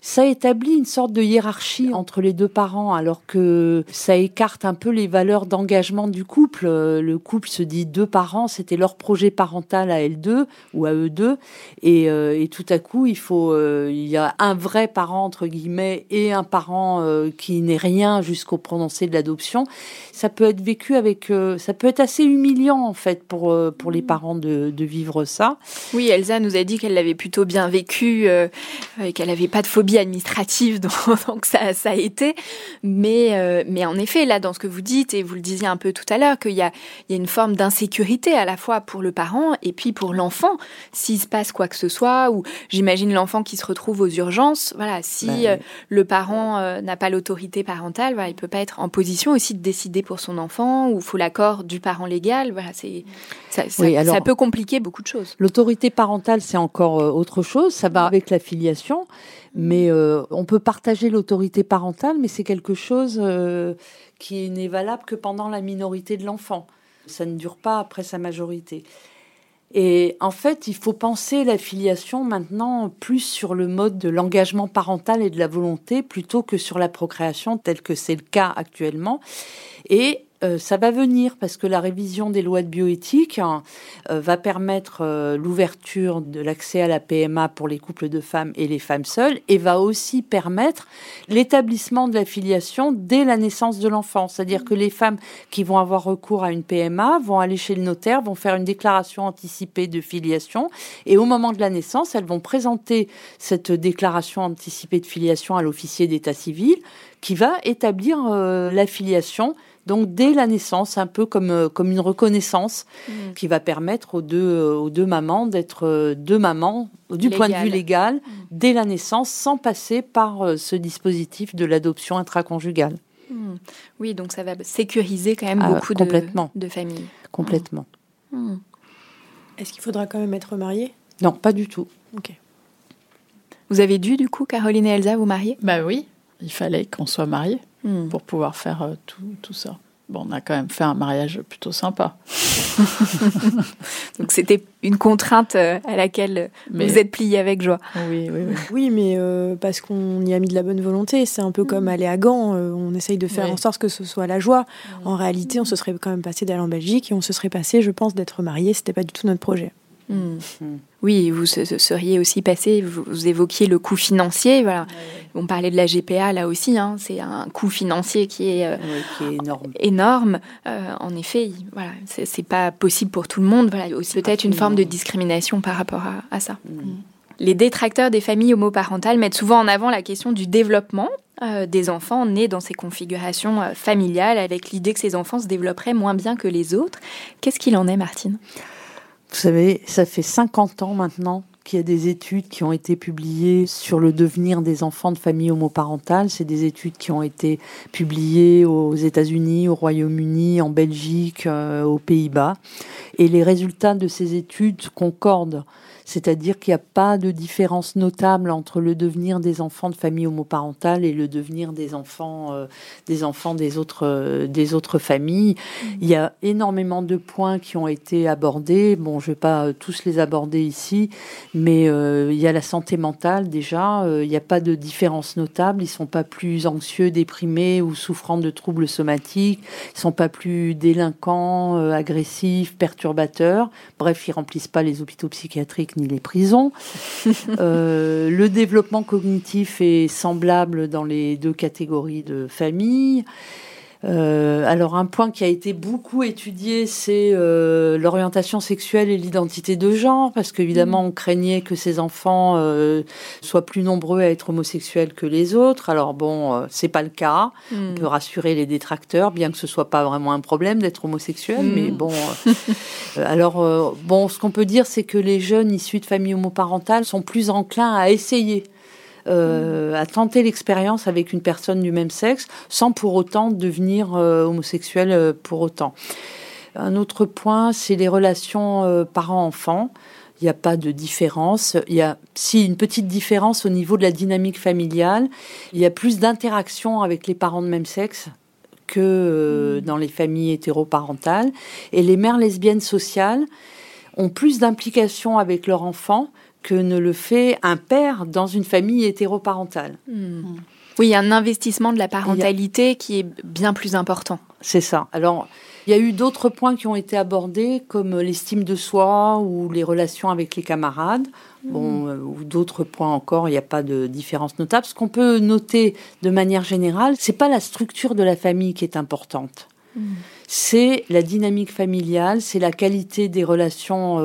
Ça établit une sorte de hiérarchie entre les 2 parents, alors que ça écarte un peu les valeurs d'engagement du couple. Le couple se dit 2 parents, c'était leur projet parental à L2 ou à E2, et tout à coup, il y a un vrai parent, entre guillemets, et un parent qui n'est rien jusqu'au prononcé de l'adoption. Ça peut être vécu ça peut être assez humiliant, en fait, pour les parents de vivre ça. Oui, Elsa nous a dit qu'elle l'avait plutôt bien vécu, et qu'elle n'avait pas de phobie administrative, donc ça a été. Mais en effet, là, dans ce que vous dites, et vous le disiez un peu tout à l'heure, qu'il y a une forme d'insécurité à la fois pour le parent et puis pour l'enfant. S'il se passe quoi que ce soit, ou j'imagine l'enfant qui se retrouve aux urgences, le parent n'a pas l'autorité parentale, il ne peut pas être en position aussi de décider pour son enfant, ou il faut l'accord du parent légal. Ça peut compliquer beaucoup de choses. L'autorité parentale, c'est encore autre chose, ça va avec la filiation. Mais on peut partager l'autorité parentale, mais c'est quelque chose qui n'est valable que pendant la minorité de l'enfant. Ça ne dure pas après sa majorité. Et en fait, il faut penser la filiation maintenant plus sur le mode de l'engagement parental et de la volonté plutôt que sur la procréation, tel que c'est le cas actuellement. Et Ça va venir parce que la révision des lois de bioéthique va permettre l'ouverture de l'accès à la PMA pour les couples de femmes et les femmes seules, et va aussi permettre l'établissement de la filiation dès la naissance de l'enfant. C'est-à-dire que les femmes qui vont avoir recours à une PMA vont aller chez le notaire, vont faire une déclaration anticipée de filiation, et au moment de la naissance, elles vont présenter cette déclaration anticipée de filiation à l'officier d'état civil qui va établir la filiation. Donc, dès la naissance, un peu comme une reconnaissance qui va permettre aux deux mamans d'être deux mamans du point de vue légal dès la naissance, sans passer par ce dispositif de l'adoption intraconjugale. Mmh. Oui, donc ça va sécuriser quand même beaucoup de familles. Complètement. Mmh. Est-ce qu'il faudra quand même être marié ? Non, pas du tout. Okay. Vous avez dû, du coup, Caroline et Elsa, vous marier ? Bah oui, il fallait qu'on soit mariés. Pour pouvoir faire tout ça. Bon, on a quand même fait un mariage plutôt sympa. Donc c'était une contrainte à laquelle vous êtes pliés avec joie. Oui. Oui, mais parce qu'on y a mis de la bonne volonté. C'est un peu comme aller à Gand. On essaye de faire en sorte que ce soit la joie. En réalité, on se serait quand même passé d'aller en Belgique et on se serait passé, je pense, d'être mariés. C'était pas du tout notre projet. Oui, vous seriez aussi passé, vous évoquiez le coût financier, voilà. On parlait de la GPA là aussi, hein, c'est un coût financier qui est énorme. En effet, voilà, c'est pas possible pour tout le monde, voilà, aussi peut-être une forme de discrimination par rapport à ça. Les détracteurs des familles homoparentales mettent souvent en avant la question du développement des enfants nés dans ces configurations familiales, avec l'idée que ces enfants se développeraient moins bien que les autres. Qu'est-ce qu'il en est, Martine ? Vous savez, ça fait 50 ans maintenant qu'il y a des études qui ont été publiées sur le devenir des enfants de familles homoparentales. C'est des études qui ont été publiées aux États-Unis, au Royaume-Uni, en Belgique, aux Pays-Bas. Et les résultats de ces études concordent. C'est-à-dire qu'il n'y a pas de différence notable entre le devenir des enfants de familles homoparentales et le devenir des enfants des autres familles. Il y a énormément de points qui ont été abordés. Bon, je ne vais pas tous les aborder ici, mais il y a la santé mentale déjà. Il n'y a pas de différence notable. Ils ne sont pas plus anxieux, déprimés ou souffrant de troubles somatiques. Ils ne sont pas plus délinquants, agressifs, perturbateurs. Bref, ils ne remplissent pas les hôpitaux psychiatriques ni les prisons. Le développement cognitif est semblable dans les deux catégories de familles. Alors un point qui a été beaucoup étudié, c'est l'orientation sexuelle et l'identité de genre, parce qu'évidemment on craignait que ces enfants soient plus nombreux à être homosexuels que les autres. Alors bon, c'est pas le cas. On peut rassurer les détracteurs, bien que ce soit pas vraiment un problème d'être homosexuel, mais bon. Ce qu'on peut dire, c'est que les jeunes issus de familles homoparentales sont plus enclins à essayer. À tenter l'expérience avec une personne du même sexe, sans pour autant devenir homosexuel pour autant. Un autre point, c'est les relations parents-enfants. Il n'y a pas de différence. Il y a, si, une petite différence au niveau de la dynamique familiale. Il y a plus d'interaction avec les parents de même sexe que dans les familles hétéroparentales. Et les mères lesbiennes sociales ont plus d'implication avec leurs enfants que ne le fait un père dans une famille hétéroparentale. Oui, il y a un investissement de la parentalité qui est bien plus important. C'est ça. Alors, il y a eu d'autres points qui ont été abordés, comme l'estime de soi ou les relations avec les camarades. Ou d'autres points encore, il n'y a pas de différence notable. Ce qu'on peut noter de manière générale, c'est pas la structure de la famille qui est importante. C'est la dynamique familiale, c'est la qualité des relations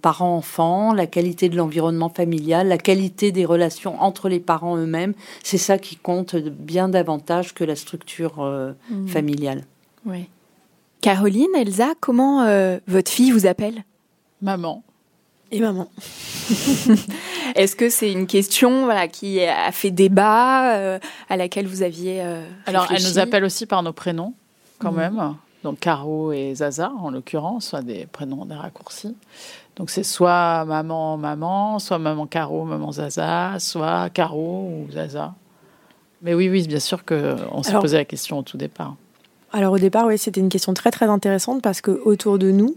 parents-enfants, la qualité de l'environnement familial, la qualité des relations entre les parents eux-mêmes. C'est ça qui compte bien davantage que la structure familiale. Oui. Caroline, Elsa, comment votre fille vous appelle ? Maman. Et maman. Est-ce que c'est une question qui a fait débat, à laquelle vous aviez Alors, elle nous appelle aussi par nos prénoms, quand même. Donc Caro et Zaza, en l'occurrence, soit des prénoms, des raccourcis. Donc c'est soit maman, soit maman Caro, maman Zaza, soit Caro ou Zaza. Mais oui, bien sûr qu'on s'est posé la question au tout départ. Alors au départ, oui, c'était une question très, très intéressante parce qu'autour de nous,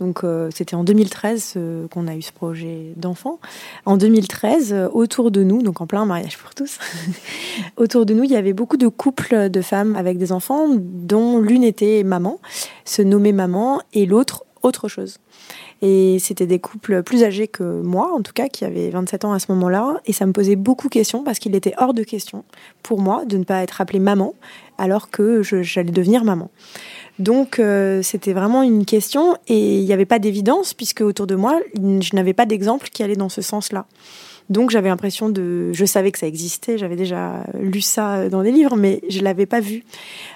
Donc c'était en 2013 qu'on a eu ce projet d'enfant. En 2013, autour de nous, donc en plein mariage pour tous, autour de nous, il y avait beaucoup de couples de femmes avec des enfants dont l'une était maman, se nommait maman, et l'autre autre chose. Et c'était des couples plus âgés que moi, en tout cas, qui avaient 27 ans à ce moment-là. Et ça me posait beaucoup de questions parce qu'il était hors de question pour moi de ne pas être appelée maman alors que j'allais devenir maman. Donc, c'était vraiment une question et il n'y avait pas d'évidence puisque autour de moi, je n'avais pas d'exemple qui allait dans ce sens-là. Donc, j'avais l'impression je savais que ça existait, j'avais déjà lu ça dans des livres, mais je ne l'avais pas vu.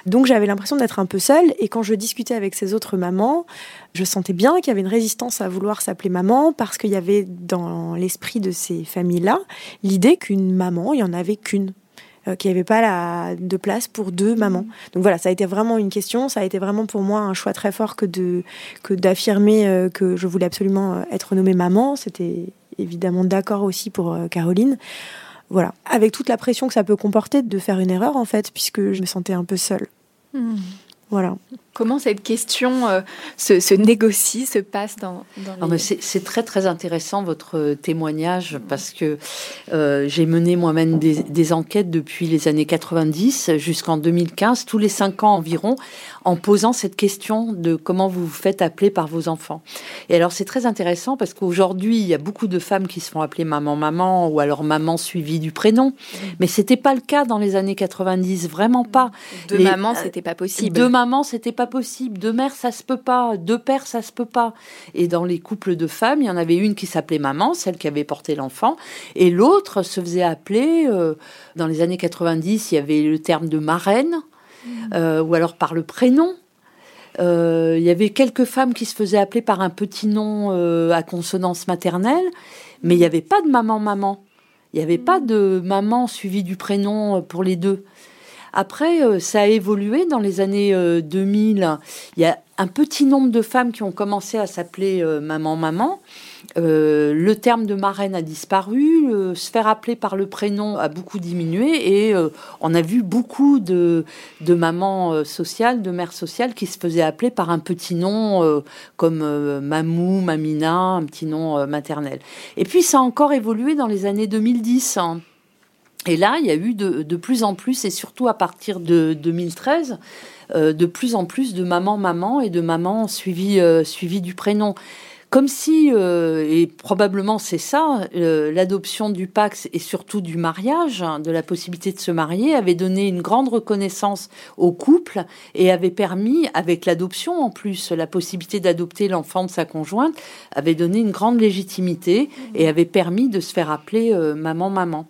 Donc, j'avais l'impression d'être un peu seule. Et quand je discutais avec ces autres mamans, je sentais bien qu'il y avait une résistance à vouloir s'appeler maman parce qu'il y avait dans l'esprit de ces familles-là l'idée qu'une maman, il n'y en avait qu'une, qu'il n'y avait pas de place pour deux mamans. Donc voilà, ça a été vraiment une question, ça a été vraiment pour moi un choix très fort que d'affirmer que je voulais absolument être nommée maman. C'était évidemment d'accord aussi pour Caroline. Voilà, avec toute la pression que ça peut comporter de faire une erreur en fait, puisque je me sentais un peu seule. Mmh. Voilà. Comment cette question se négocie, se passe dans les... Non, mais c'est très très intéressant votre témoignage parce que j'ai mené moi-même des enquêtes depuis les années 90 jusqu'en 2015, tous les 5 ans environ, en posant cette question de comment vous vous faites appeler par vos enfants. Et alors c'est très intéressant parce qu'aujourd'hui il y a beaucoup de femmes qui se font appeler maman ou alors maman suivie du prénom, mais c'était pas le cas dans les années 90, vraiment pas. Deux mamans c'était pas possible. Deux mamans c'était pas possible, deux mères ça se peut pas, deux pères ça se peut pas. Et dans les couples de femmes, il y en avait une qui s'appelait maman, celle qui avait porté l'enfant, et l'autre se faisait appeler, dans les années 90, il y avait le terme de marraine, ou alors par le prénom. Il y avait quelques femmes qui se faisaient appeler par un petit nom à consonance maternelle, mais il n'y avait pas de maman-maman. Il n'y avait pas de maman suivie du prénom pour les deux. Après, ça a évolué dans les années 2000. Il y a un petit nombre de femmes qui ont commencé à s'appeler maman. Le terme de marraine a disparu. Se faire appeler par le prénom a beaucoup diminué. Et on a vu beaucoup de mamans sociales, de mères sociales qui se faisaient appeler par un petit nom comme Mamou, Mamina, un petit nom maternel. Et puis, ça a encore évolué dans les années 2010. Et là, il y a eu de plus en plus, et surtout à partir de 2013, de plus en plus de maman-maman et de maman suivie du prénom. Comme si, et probablement c'est ça, l'adoption du PACS et surtout du mariage, de la possibilité de se marier, avait donné une grande reconnaissance au couple et avait permis, avec l'adoption en plus, la possibilité d'adopter l'enfant de sa conjointe, avait donné une grande légitimité et avait permis de se faire appeler maman-maman.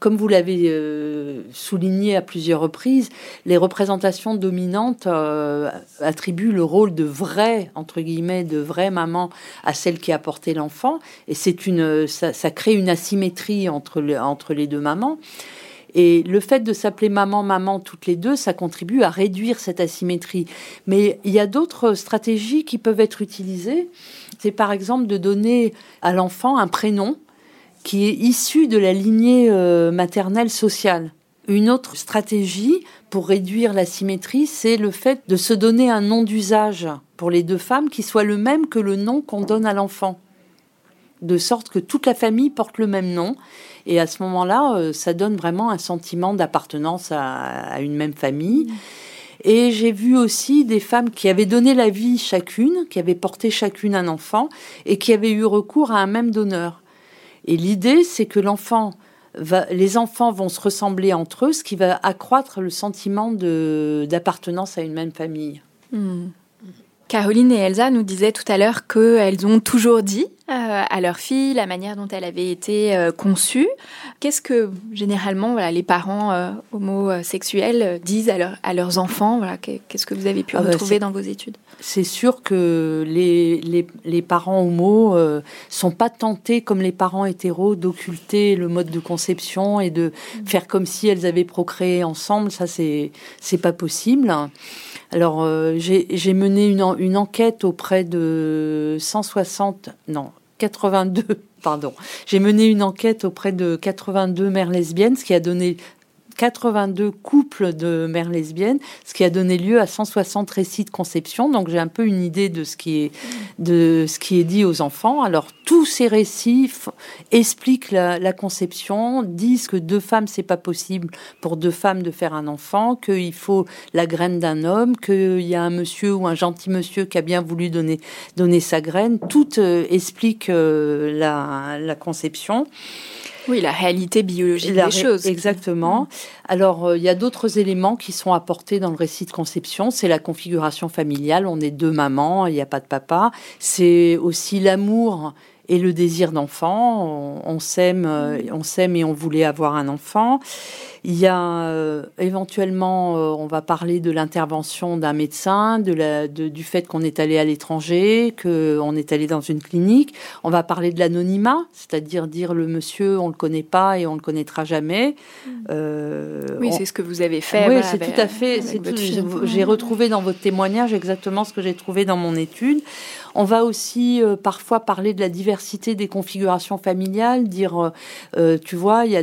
Comme vous l'avez souligné à plusieurs reprises, les représentations dominantes attribuent le rôle de vraie, entre guillemets, de vraie maman à celle qui a porté l'enfant. Et ça crée une asymétrie entre les deux mamans. Et le fait de s'appeler maman-maman toutes les deux, ça contribue à réduire cette asymétrie. Mais il y a d'autres stratégies qui peuvent être utilisées. C'est par exemple de donner à l'enfant un prénom qui est issue de la lignée maternelle sociale. Une autre stratégie pour réduire l'asymétrie, c'est le fait de se donner un nom d'usage pour les deux femmes qui soit le même que le nom qu'on donne à l'enfant, de sorte que toute la famille porte le même nom. Et à ce moment-là, ça donne vraiment un sentiment d'appartenance à une même famille. Et j'ai vu aussi des femmes qui avaient donné la vie chacune, qui avaient porté chacune un enfant et qui avaient eu recours à un même donneur. Et l'idée, c'est que les enfants vont se ressembler entre eux, ce qui va accroître le sentiment d'appartenance à une même famille. Mmh. Caroline et Elsa nous disaient tout à l'heure qu'elles ont toujours dit à leur fille la manière dont elle avait été conçue. Qu'est-ce que, généralement, les parents homosexuels disent à leurs enfants ? Voilà, qu'est-ce que vous avez pu retrouver dans vos études ? C'est sûr que les parents homos sont pas tentés, comme les parents hétéros, d'occulter le mode de conception et de faire comme si elles avaient procréé ensemble. Ça, c'est pas possible. Alors, j'ai mené une enquête auprès de 82 mères lesbiennes, ce qui a donné 82 couples de mères lesbiennes, ce qui a donné lieu à 160 récits de conception. Donc j'ai un peu une idée de ce qui est dit aux enfants. Alors tous ces récits expliquent la conception, disent que deux femmes c'est pas possible pour deux femmes de faire un enfant, qu'il faut la graine d'un homme, qu'il y a un monsieur ou un gentil monsieur qui a bien voulu donner sa graine. Tout explique la conception. Oui, la réalité biologique des choses. Exactement. Alors, il y a d'autres éléments qui sont apportés dans le récit de conception. C'est la configuration familiale. On est deux mamans, il n'y a pas de papa. C'est aussi l'amour et le désir d'enfant. On s'aime et on voulait avoir un enfant. Il y a éventuellement, on va parler de l'intervention d'un médecin, du fait qu'on est allé à l'étranger, qu'on est allé dans une clinique. On va parler de l'anonymat, c'est-à-dire dire le monsieur, on le connaît pas et on le connaîtra jamais. C'est ce que vous avez fait. Oui, voilà, c'est tout à fait. J'ai retrouvé dans votre témoignage exactement ce que j'ai trouvé dans mon étude. On va aussi parfois parler de la diversité des configurations familiales, dire, tu vois, il y a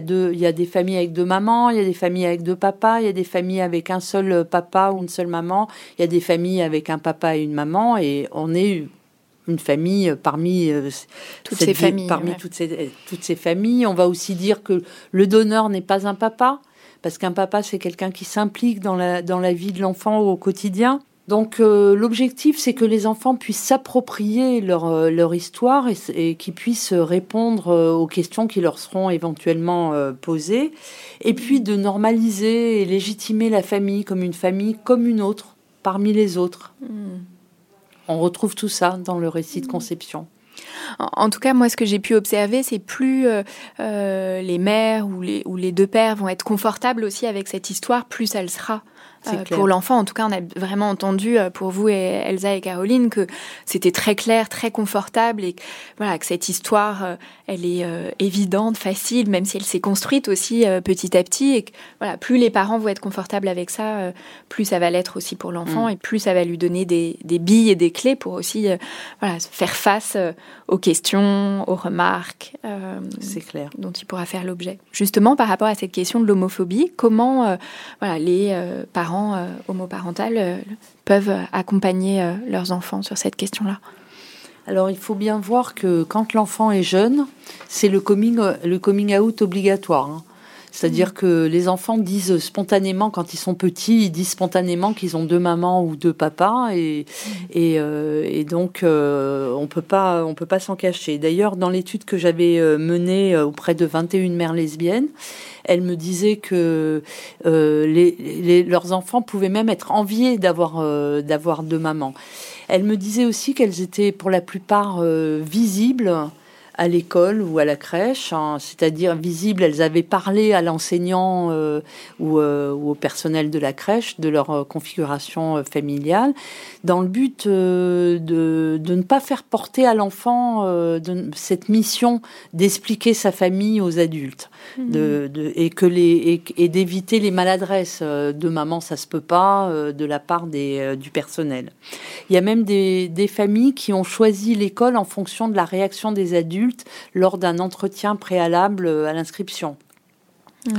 des familles avec deux mamans. Il y a des familles avec deux papas, il y a des familles avec un seul papa ou une seule maman, il y a des familles avec un papa et une maman, et on est une famille parmi toutes ces familles. On va aussi dire que le donneur n'est pas un papa, parce qu'un papa, c'est quelqu'un qui s'implique dans la vie de l'enfant au quotidien. Donc l'objectif, c'est que les enfants puissent s'approprier leur histoire et qu'ils puissent répondre aux questions qui leur seront éventuellement posées. Et puis de normaliser et légitimer la famille comme une autre, parmi les autres. Mmh. On retrouve tout ça dans le récit de conception. En tout cas, moi, ce que j'ai pu observer, c'est plus les mères ou les deux pères vont être confortables aussi avec cette histoire, plus elle sera. Pour l'enfant, en tout cas, on a vraiment entendu pour vous et Elsa et Caroline que c'était très clair, très confortable et voilà que cette histoire, elle est évidente, facile, même si elle s'est construite aussi petit à petit. Et que, voilà, plus les parents vont être confortables avec ça, plus ça va l'être aussi pour l'enfant et plus ça va lui donner des billes et des clés pour aussi faire face aux questions, aux remarques. C'est clair. Dont il pourra faire l'objet. Justement, par rapport à cette question de l'homophobie, comment les parents homoparentales peuvent accompagner leurs enfants sur cette question-là. Alors, il faut bien voir que quand l'enfant est jeune, c'est le coming out obligatoire. Hein. C'est-à-dire que les enfants disent spontanément, quand ils sont petits, ils disent spontanément qu'ils ont deux mamans ou deux papas, et donc on peut pas s'en cacher. D'ailleurs, dans l'étude que j'avais menée auprès de 21 mères lesbiennes, elles me disaient que leurs enfants pouvaient même être enviés d'avoir deux mamans. Elles me disaient aussi qu'elles étaient pour la plupart visibles à l'école ou à la crèche, hein, c'est-à-dire visibles, elles avaient parlé à l'enseignant ou au personnel de la crèche de leur configuration familiale, dans le but de ne pas faire porter à l'enfant cette mission d'expliquer sa famille aux adultes, et d'éviter les maladresses de maman, ça se peut pas, de la part du personnel. Il y a même des familles qui ont choisi l'école en fonction de la réaction des adultes lors d'un entretien préalable à l'inscription. Mmh.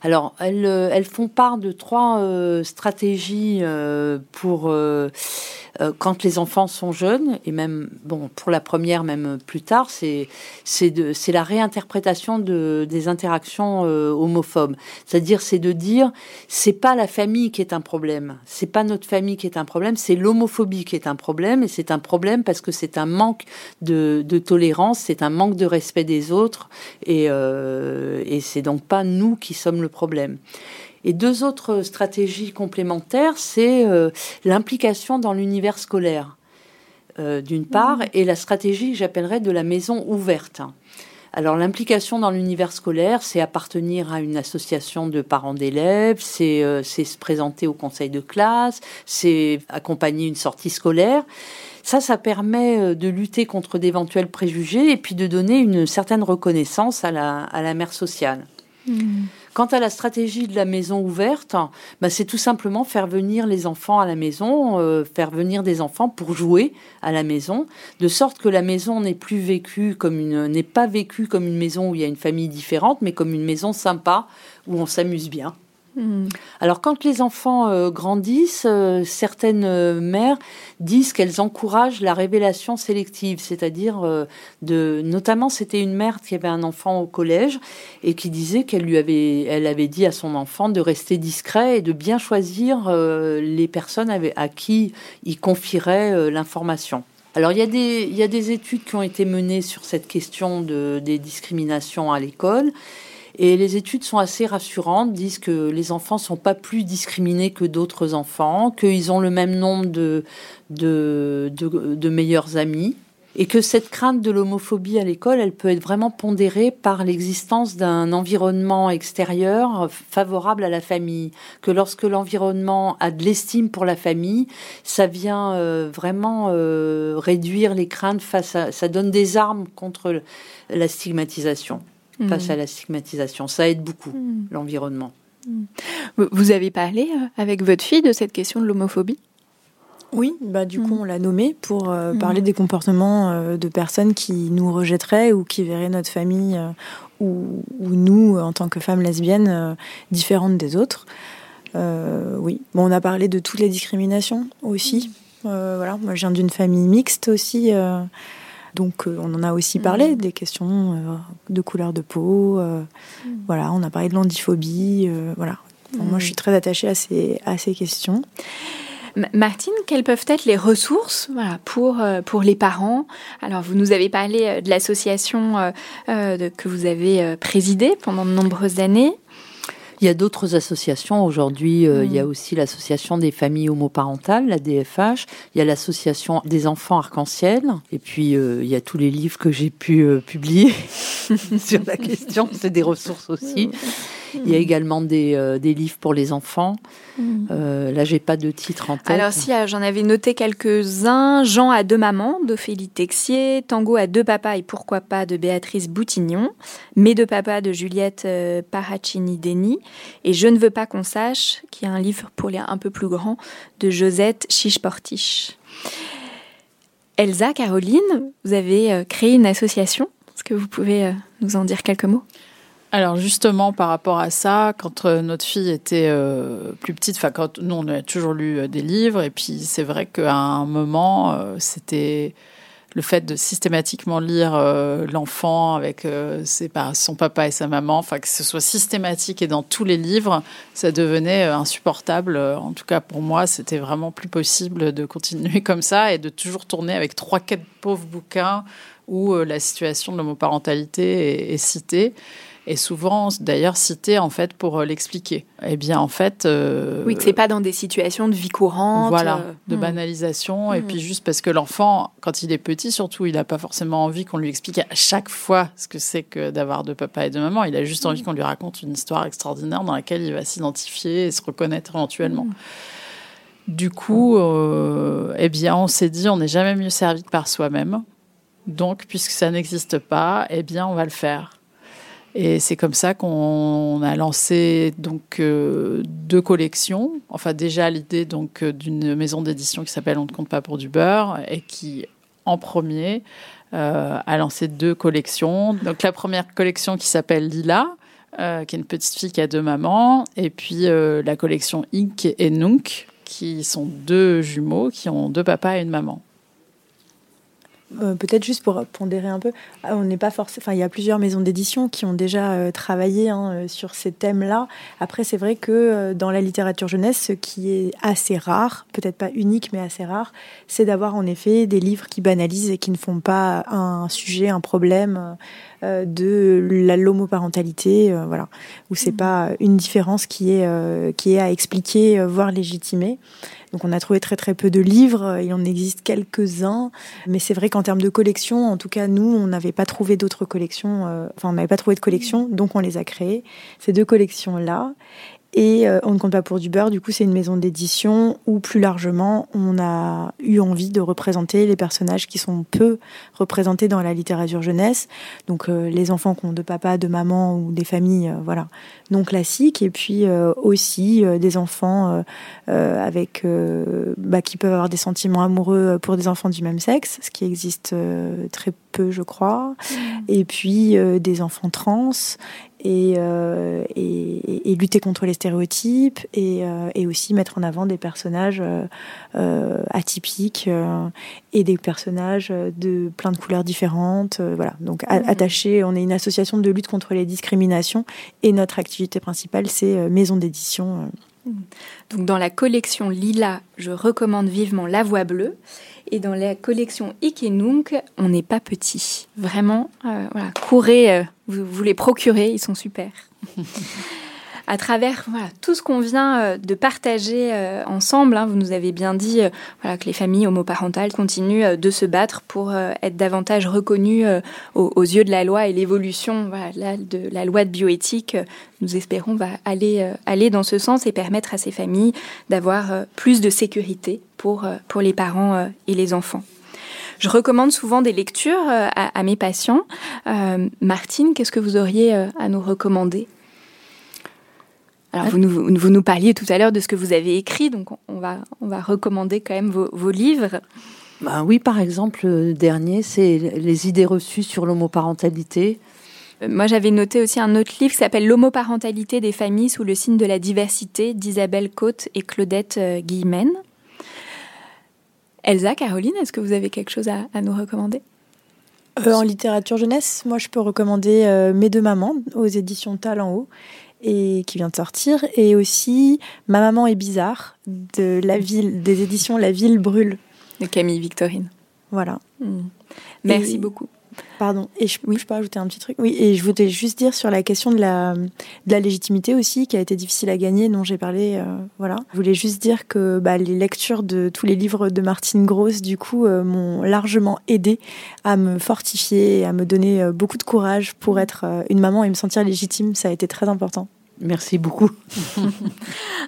Alors, elles font part de trois stratégies pour quand les enfants sont jeunes, et même pour la première, même plus tard, c'est la réinterprétation des interactions homophobes. C'est-à-dire, c'est de dire, c'est pas la famille qui est un problème, c'est pas notre famille qui est un problème, c'est l'homophobie qui est un problème, et c'est un problème parce que c'est un manque de tolérance, c'est un manque de respect des autres, et c'est donc pas nous qui sommes le problème. Et deux autres stratégies complémentaires, c'est l'implication dans l'univers scolaire, d'une part, et la stratégie que j'appellerais de la maison ouverte. Alors, l'implication dans l'univers scolaire, c'est appartenir à une association de parents d'élèves, c'est se présenter au conseil de classe, c'est accompagner une sortie scolaire. Ça permet de lutter contre d'éventuels préjugés et puis de donner une certaine reconnaissance à la mère sociale. Quant à la stratégie de la maison ouverte, c'est tout simplement faire venir les enfants à la maison, faire venir des enfants pour jouer à la maison, de sorte que la maison n'est pas vécue comme une maison où il y a une famille différente, mais comme une maison sympa où on s'amuse bien. Alors, quand les enfants grandissent, certaines mères disent qu'elles encouragent la révélation sélective, c'est-à-dire, notamment, c'était une mère qui avait un enfant au collège et qui disait qu'elle avait dit à son enfant de rester discret et de bien choisir les personnes à qui il confierait l'information. Alors, il y a des études qui ont été menées sur cette question des discriminations à l'école. Et les études sont assez rassurantes, disent que les enfants ne sont pas plus discriminés que d'autres enfants, qu'ils ont le même nombre de meilleurs amis, et que cette crainte de l'homophobie à l'école, elle peut être vraiment pondérée par l'existence d'un environnement extérieur favorable à la famille. Que lorsque l'environnement a de l'estime pour la famille, ça vient vraiment réduire les craintes ça donne des armes contre la stigmatisation. Face à la stigmatisation. Ça aide beaucoup, l'environnement. Vous avez parlé avec votre fille de cette question de l'homophobie ? Oui, du coup, on l'a nommée pour parler des comportements de personnes qui nous rejetteraient ou qui verraient notre famille ou nous, en tant que femmes lesbiennes, différentes des autres. Oui, on a parlé de toutes les discriminations aussi. Voilà. Moi, je viens d'une famille mixte aussi. Donc, on en a aussi parlé, des questions de couleur de peau, voilà, on a parlé de l'andiphobie, voilà. Moi, je suis très attachée à ces questions. Martine, quelles peuvent être les ressources pour les parents ? Alors, vous nous avez parlé de l'association que vous avez présidée pendant de nombreuses années. Il y a d'autres associations. Aujourd'hui, il y a aussi l'association des familles homoparentales, la DFH. Il y a l'association des enfants arc-en-ciel. Et puis, il y a tous les livres que j'ai pu publier sur la question. C'est des ressources aussi. Il y a également des livres pour les enfants. Là, j'ai pas de titre en tête. Alors si, j'en avais noté quelques-uns. Jean à deux mamans, d'Ophélie Texier. Tango à deux papas et pourquoi pas, de Béatrice Boutignon. Mes deux papas, de Juliette Paracchini-Deni. Et Je ne veux pas qu'on sache, qui est un livre pour les un peu plus grands, de Josette Chicheportiche. Elsa, Caroline, vous avez créé une association. Est-ce que vous pouvez nous en dire quelques mots ? Alors justement, par rapport à ça, quand notre fille était plus petite, quand nous, on a toujours lu des livres, et puis c'est vrai qu'à un moment, c'était le fait de systématiquement lire l'enfant avec son papa et sa maman, que ce soit systématique et dans tous les livres, ça devenait insupportable. En tout cas, pour moi, c'était vraiment plus possible de continuer comme ça et de toujours tourner avec 3-4 pauvres bouquins où la situation de l'homoparentalité est citée. Et souvent, d'ailleurs, cité en fait pour l'expliquer. Eh bien, en fait, oui, que c'est pas dans des situations de vie courante, voilà, de banalisation. Et puis juste parce que l'enfant, quand il est petit, surtout, il n'a pas forcément envie qu'on lui explique à chaque fois ce que c'est que d'avoir deux papas et deux mamans. Il a juste envie qu'on lui raconte une histoire extraordinaire dans laquelle il va s'identifier et se reconnaître éventuellement. Du coup, eh bien, on s'est dit, on n'est jamais mieux servi que par soi-même. Donc, puisque ça n'existe pas, eh bien, on va le faire. Et c'est comme ça qu'on a lancé donc 2 collections. Enfin, déjà l'idée donc d'une maison d'édition qui s'appelle On ne compte pas pour du beurre et qui, en premier, a lancé 2 collections. Donc la première collection qui s'appelle Lila, qui est une petite fille qui a 2 mamans, et puis la collection Ink et Nunk, qui sont 2 jumeaux qui ont 2 papas et une maman. Peut-être juste pour pondérer un peu, on n'est pas forcément. Il y a plusieurs maisons d'édition qui ont déjà travaillé sur ces thèmes-là. Après, c'est vrai que dans la littérature jeunesse, ce qui est assez rare, peut-être pas unique, mais assez rare, c'est d'avoir en effet des livres qui banalisent et qui ne font pas un sujet, un problème de l'homoparentalité, voilà, où c'est pas une différence qui est à expliquer, voire légitimer. Donc on a trouvé très très peu de livres, il en existe quelques-uns, mais c'est vrai qu'en termes de collection, en tout cas nous, on n'avait pas trouvé d'autres collections, on n'avait pas trouvé de collection, donc on les a créées, ces 2 collections-là. Et On ne compte pas pour du beurre, du coup c'est une maison d'édition où plus largement on a eu envie de représenter les personnages qui sont peu représentés dans la littérature jeunesse, donc les enfants qui ont 2 papas, 2 mamans ou des familles voilà, non classiques, et puis aussi des enfants avec qui peuvent avoir des sentiments amoureux pour des enfants du même sexe, ce qui existe très peu, je crois, et puis des enfants trans, et lutter contre les stéréotypes, et aussi mettre en avant des personnages atypiques et des personnages de plein de couleurs différentes. Voilà. Donc attaché, on est une association de lutte contre les discriminations et notre activité principale, c'est maison d'édition. Donc dans la collection Lila, je recommande vivement La Voix Bleue. Et dans la collection Ikenunk, On n'est pas petit. Vraiment, voilà, courez, vous les procurez, ils sont super. À travers tout ce qu'on vient de partager ensemble, vous nous avez bien dit que les familles homoparentales continuent de se battre pour être davantage reconnues aux yeux de la loi, et l'évolution de la loi de bioéthique, nous espérons, va aller dans ce sens et permettre à ces familles d'avoir plus de sécurité pour les parents et les enfants. Je recommande souvent des lectures à mes patients. Martine, qu'est-ce que vous auriez à nous recommander ? Alors, vous nous parliez tout à l'heure de ce que vous avez écrit, donc on va recommander quand même vos livres. Ben oui, par exemple, le dernier, c'est Les idées reçues sur l'homoparentalité. Moi, j'avais noté aussi un autre livre qui s'appelle L'homoparentalité des familles sous le signe de la diversité, d'Isabelle Côte et Claudette Guillemène. Elsa, Caroline, est-ce que vous avez quelque chose à nous recommander ? En littérature jeunesse, moi, je peux recommander Mes deux mamans aux éditions Talent Haut, et qui vient de sortir, et aussi Ma maman est bizarre de des éditions La Ville Brûle de Camille Victorine. Voilà. Merci beaucoup. Pardon. Et je peux ajouter un petit truc. Oui. Et je voulais juste dire sur la question de la légitimité aussi, qui a été difficile à gagner, dont j'ai parlé. Voilà. Je voulais juste dire que les lectures de tous les livres de Martine Gross, du coup, m'ont largement aidée à me fortifier, et à me donner beaucoup de courage pour être une maman et me sentir légitime. Ça a été très important. Merci beaucoup.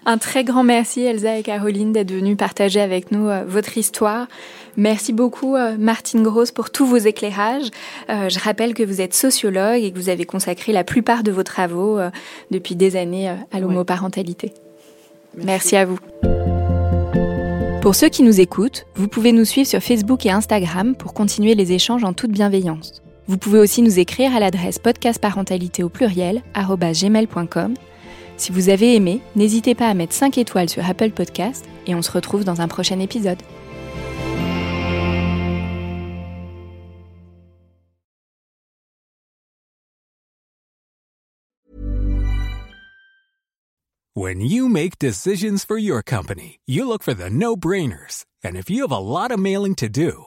Un très grand merci Elsa et Caroline d'être venues partager avec nous votre histoire. Merci beaucoup Martine Gross pour tous vos éclairages. Je rappelle que vous êtes sociologue et que vous avez consacré la plupart de vos travaux depuis des années à l'homoparentalité. Ouais. Merci à vous. Pour ceux qui nous écoutent, vous pouvez nous suivre sur Facebook et Instagram pour continuer les échanges en toute bienveillance. Vous pouvez aussi nous écrire à l'adresse podcastparentalité@gmail.com. Si vous avez aimé, n'hésitez pas à mettre 5 étoiles sur Apple Podcast et on se retrouve dans un prochain épisode. When you make decisions for your company, you look for the no-brainers. And if you have a lot of mailing to do,